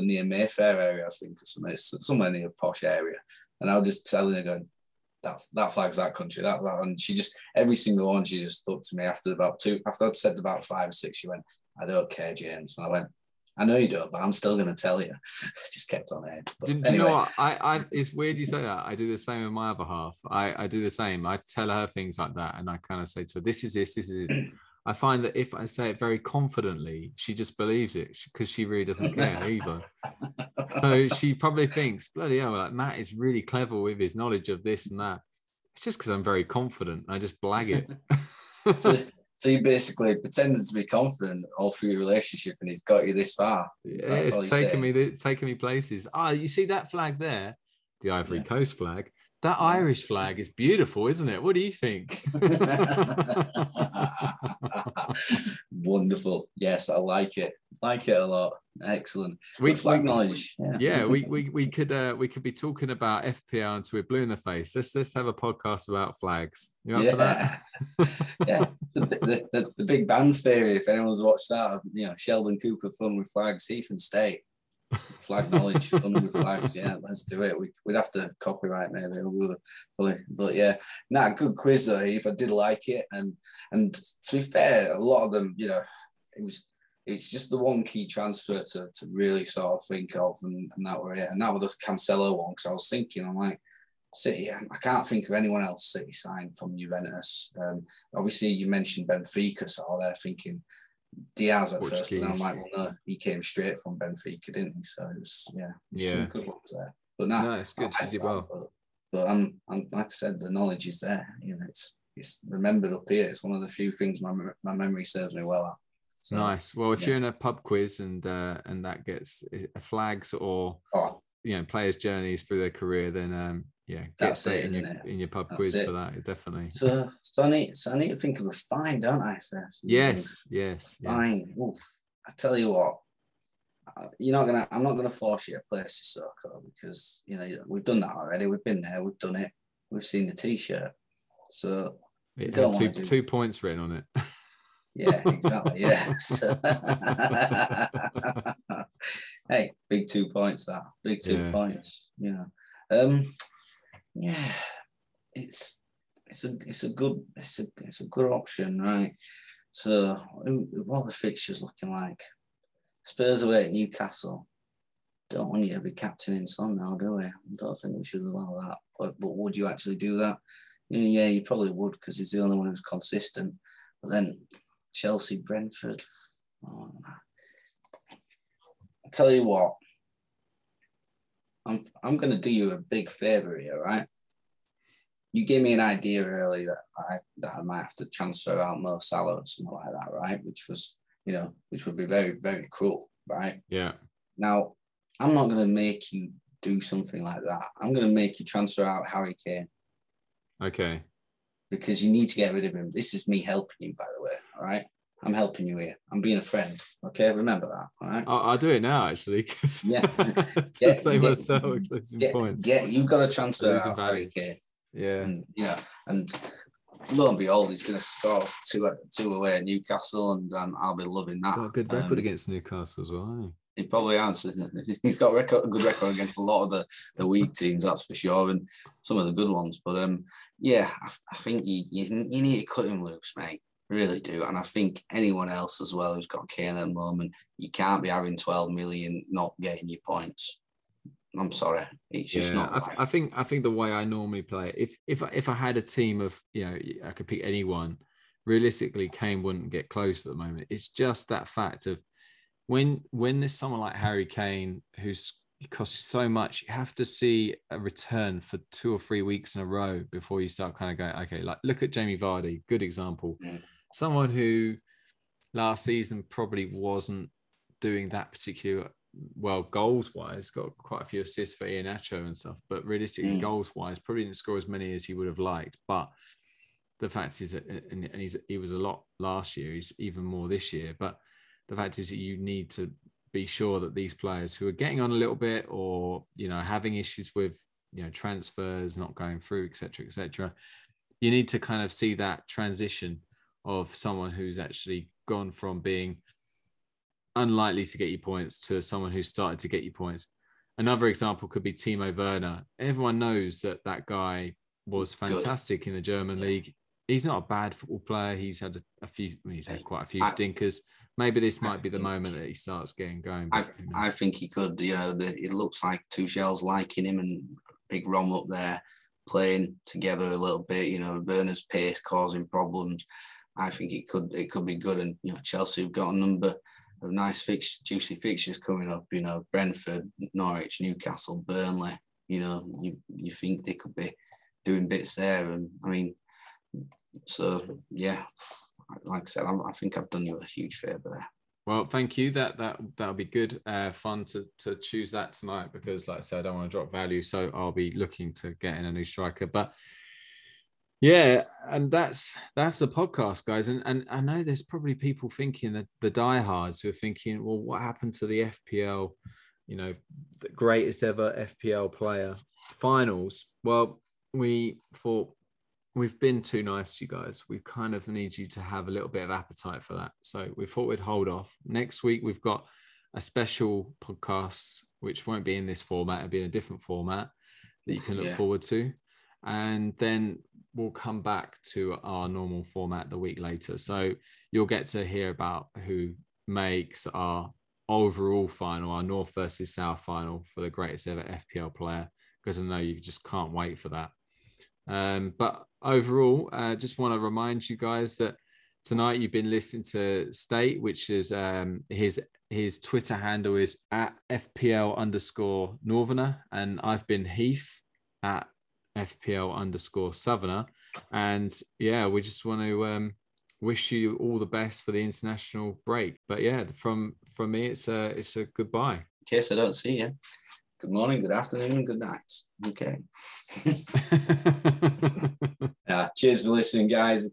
near Mayfair area, I think, or somewhere. It's somewhere near a posh area. And I was just telling her, going, that flag's that country, that. And she just, every single one, she just looked to me after I'd said about 5 or 6, she went, I don't care, James. And I went, I know you don't, but I'm still going to tell you. Just kept on it. Do you know what? It's weird you say that. I do the same with my other half. I do the same. I tell her things like that. And I kind of say to her, this is this. I find that if I say it very confidently, she just believes it because she really doesn't care either. So she probably thinks, bloody hell, like Matt is really clever with his knowledge of this and that. It's just because I'm very confident. I just blag it. So you basically pretended to be confident all through your relationship, and he's got you this far. Yeah, it's taken me places. You see that flag there? The Ivory Coast flag. That Irish flag is beautiful, isn't it? What do you think? Wonderful. Yes, I like it. Like it a lot. Excellent. Flag knowledge. Yeah, we could be talking about FPL until we're blue in the face. Let's have a podcast about flags. You up for that? Yeah. The Big Bang Theory. If anyone's watched that, Sheldon Cooper, fun with flags, Heath and State. Flag knowledge, fun with flags. Yeah, let's do it. We'd have to copyright maybe, but yeah, good quiz though. If I did like it, and to be fair, a lot of them, it's just the one key transfer to really sort of think of, and that were it. And that was the Cancelo one, because I was thinking, I'm like, City, I can't think of anyone else City signed from Juventus. Obviously you mentioned Benfica, so I'm there thinking Diaz at first, but then I'm like, well, no, he came straight from Benfica, didn't he? So it was, some good ones there. But it's good to do well. But I'm like I said, the knowledge is there. You know, it's remembered up here. It's one of the few things my memory serves me well at. So, nice. Well, if you're in a pub quiz and that gets flags or players' journeys through their career, then that's it in your pub quiz for that, definitely. So I need to think of a fine, don't I? First? Yes. Fine. Ooh, I tell you what, I'm not gonna force you to play Sissoko because we've done that already. We've been there. We've done it. We've seen the T-shirt. So it had two points written on it. Yeah, exactly. Yeah. So, hey, big 2 points. That big 2 points. It's a good option, right? So, what are the fixtures looking like? Spurs away at Newcastle. Don't want you to be captaining Son now, do we? I don't think we should allow that. But would you actually do that? Yeah, you probably would, because he's the only one who's consistent. But then Chelsea, Brentford. Oh, I tell you what. I'm going to do you a big favour here, right? You gave me an idea early that I might have to transfer out Mo Salah or something like that, right? Which would be very, very cruel, right? Yeah. Now, I'm not going to make you do something like that. I'm going to make you transfer out Harry Kane. Okay. Because you need to get rid of him. This is me helping you, by the way, all right? I'm helping you here. I'm being a friend. Okay, remember that. All right. I'll do it now, actually. Yeah. to save myself losing points. Yeah, you've got to transfer out Harry Kane. Yeah. And, you know, and lo and behold, he's going to score two away at Newcastle, and I'll be loving that. Got a good record against Newcastle as well, hasn't he? He probably has, isn't it? He's got a good record against a lot of the weak teams, that's for sure, and some of the good ones. But, yeah, I think you need to cut him loose, mate. Really do. And I think anyone else as well who's got Kane at the moment, you can't be having 12 million not getting your points. I'm sorry. It's just not right. I think the way I normally play it, if I had a team of, you know, I could pick anyone, realistically Kane wouldn't get close at the moment. It's just that fact of when there's someone like Harry Kane who's costs so much, you have to see a return for 2 or 3 weeks in a row before you start kind of going, okay, like look at Jamie Vardy, good example. Mm. Someone who last season probably wasn't doing that particular well goals-wise, got quite a few assists for Iheanacho and stuff, but realistically goals-wise, probably didn't score as many as he would have liked. But the fact is, he was a lot last year, he's even more this year, but the fact is that you need to be sure that these players who are getting on a little bit or, you know, having issues with, you know, transfers, not going through, et cetera, you need to kind of see that transition of someone who's actually gone from being unlikely to get you points to someone who started to get you points. Another example could be Timo Werner. Everyone knows that guy was fantastic in the German league. He's not a bad football player. He's had quite a few stinkers. Maybe this might be the moment that he starts getting going. I think he could. You know, it looks like Tuchel's liking him and Big Rom up there playing together a little bit. You know, Werner's pace causing problems. I think it could be good. And you know, Chelsea have got a number of nice juicy fixtures coming up. You know, Brentford, Norwich, Newcastle, Burnley. You know, you think they could be doing bits there. And I mean, so yeah. Like I said, I think I've done you a huge favour there. Well, thank you. That'll be good fun to choose that tonight because, like I said, I don't want to drop value, so I'll be looking to get in a new striker. But yeah, and that's the podcast, guys. And I know there's probably people thinking that the diehards who are thinking, well, what happened to the FPL? You know, the greatest ever FPL player finals. Well, we thought. We've been too nice to you guys. We kind of need you to have a little bit of appetite for that. So we thought we'd hold off. Next week, we've got a special podcast, which won't be in this format. It'll be in a different format that you can look forward to. And then we'll come back to our normal format the week later. So you'll get to hear about who makes our overall final, our North versus South final for the greatest ever FPL player, because I know you just can't wait for that. But overall, just want to remind you guys that tonight you've been listening to State, which is his Twitter handle is @FPL_Northerner. And I've been Heath @FPL_Southerner. And yeah, we just want to wish you all the best for the international break. But yeah, from me, it's a goodbye. In case I don't see you. Good morning, good afternoon, and good night. Okay. Cheers for listening, guys.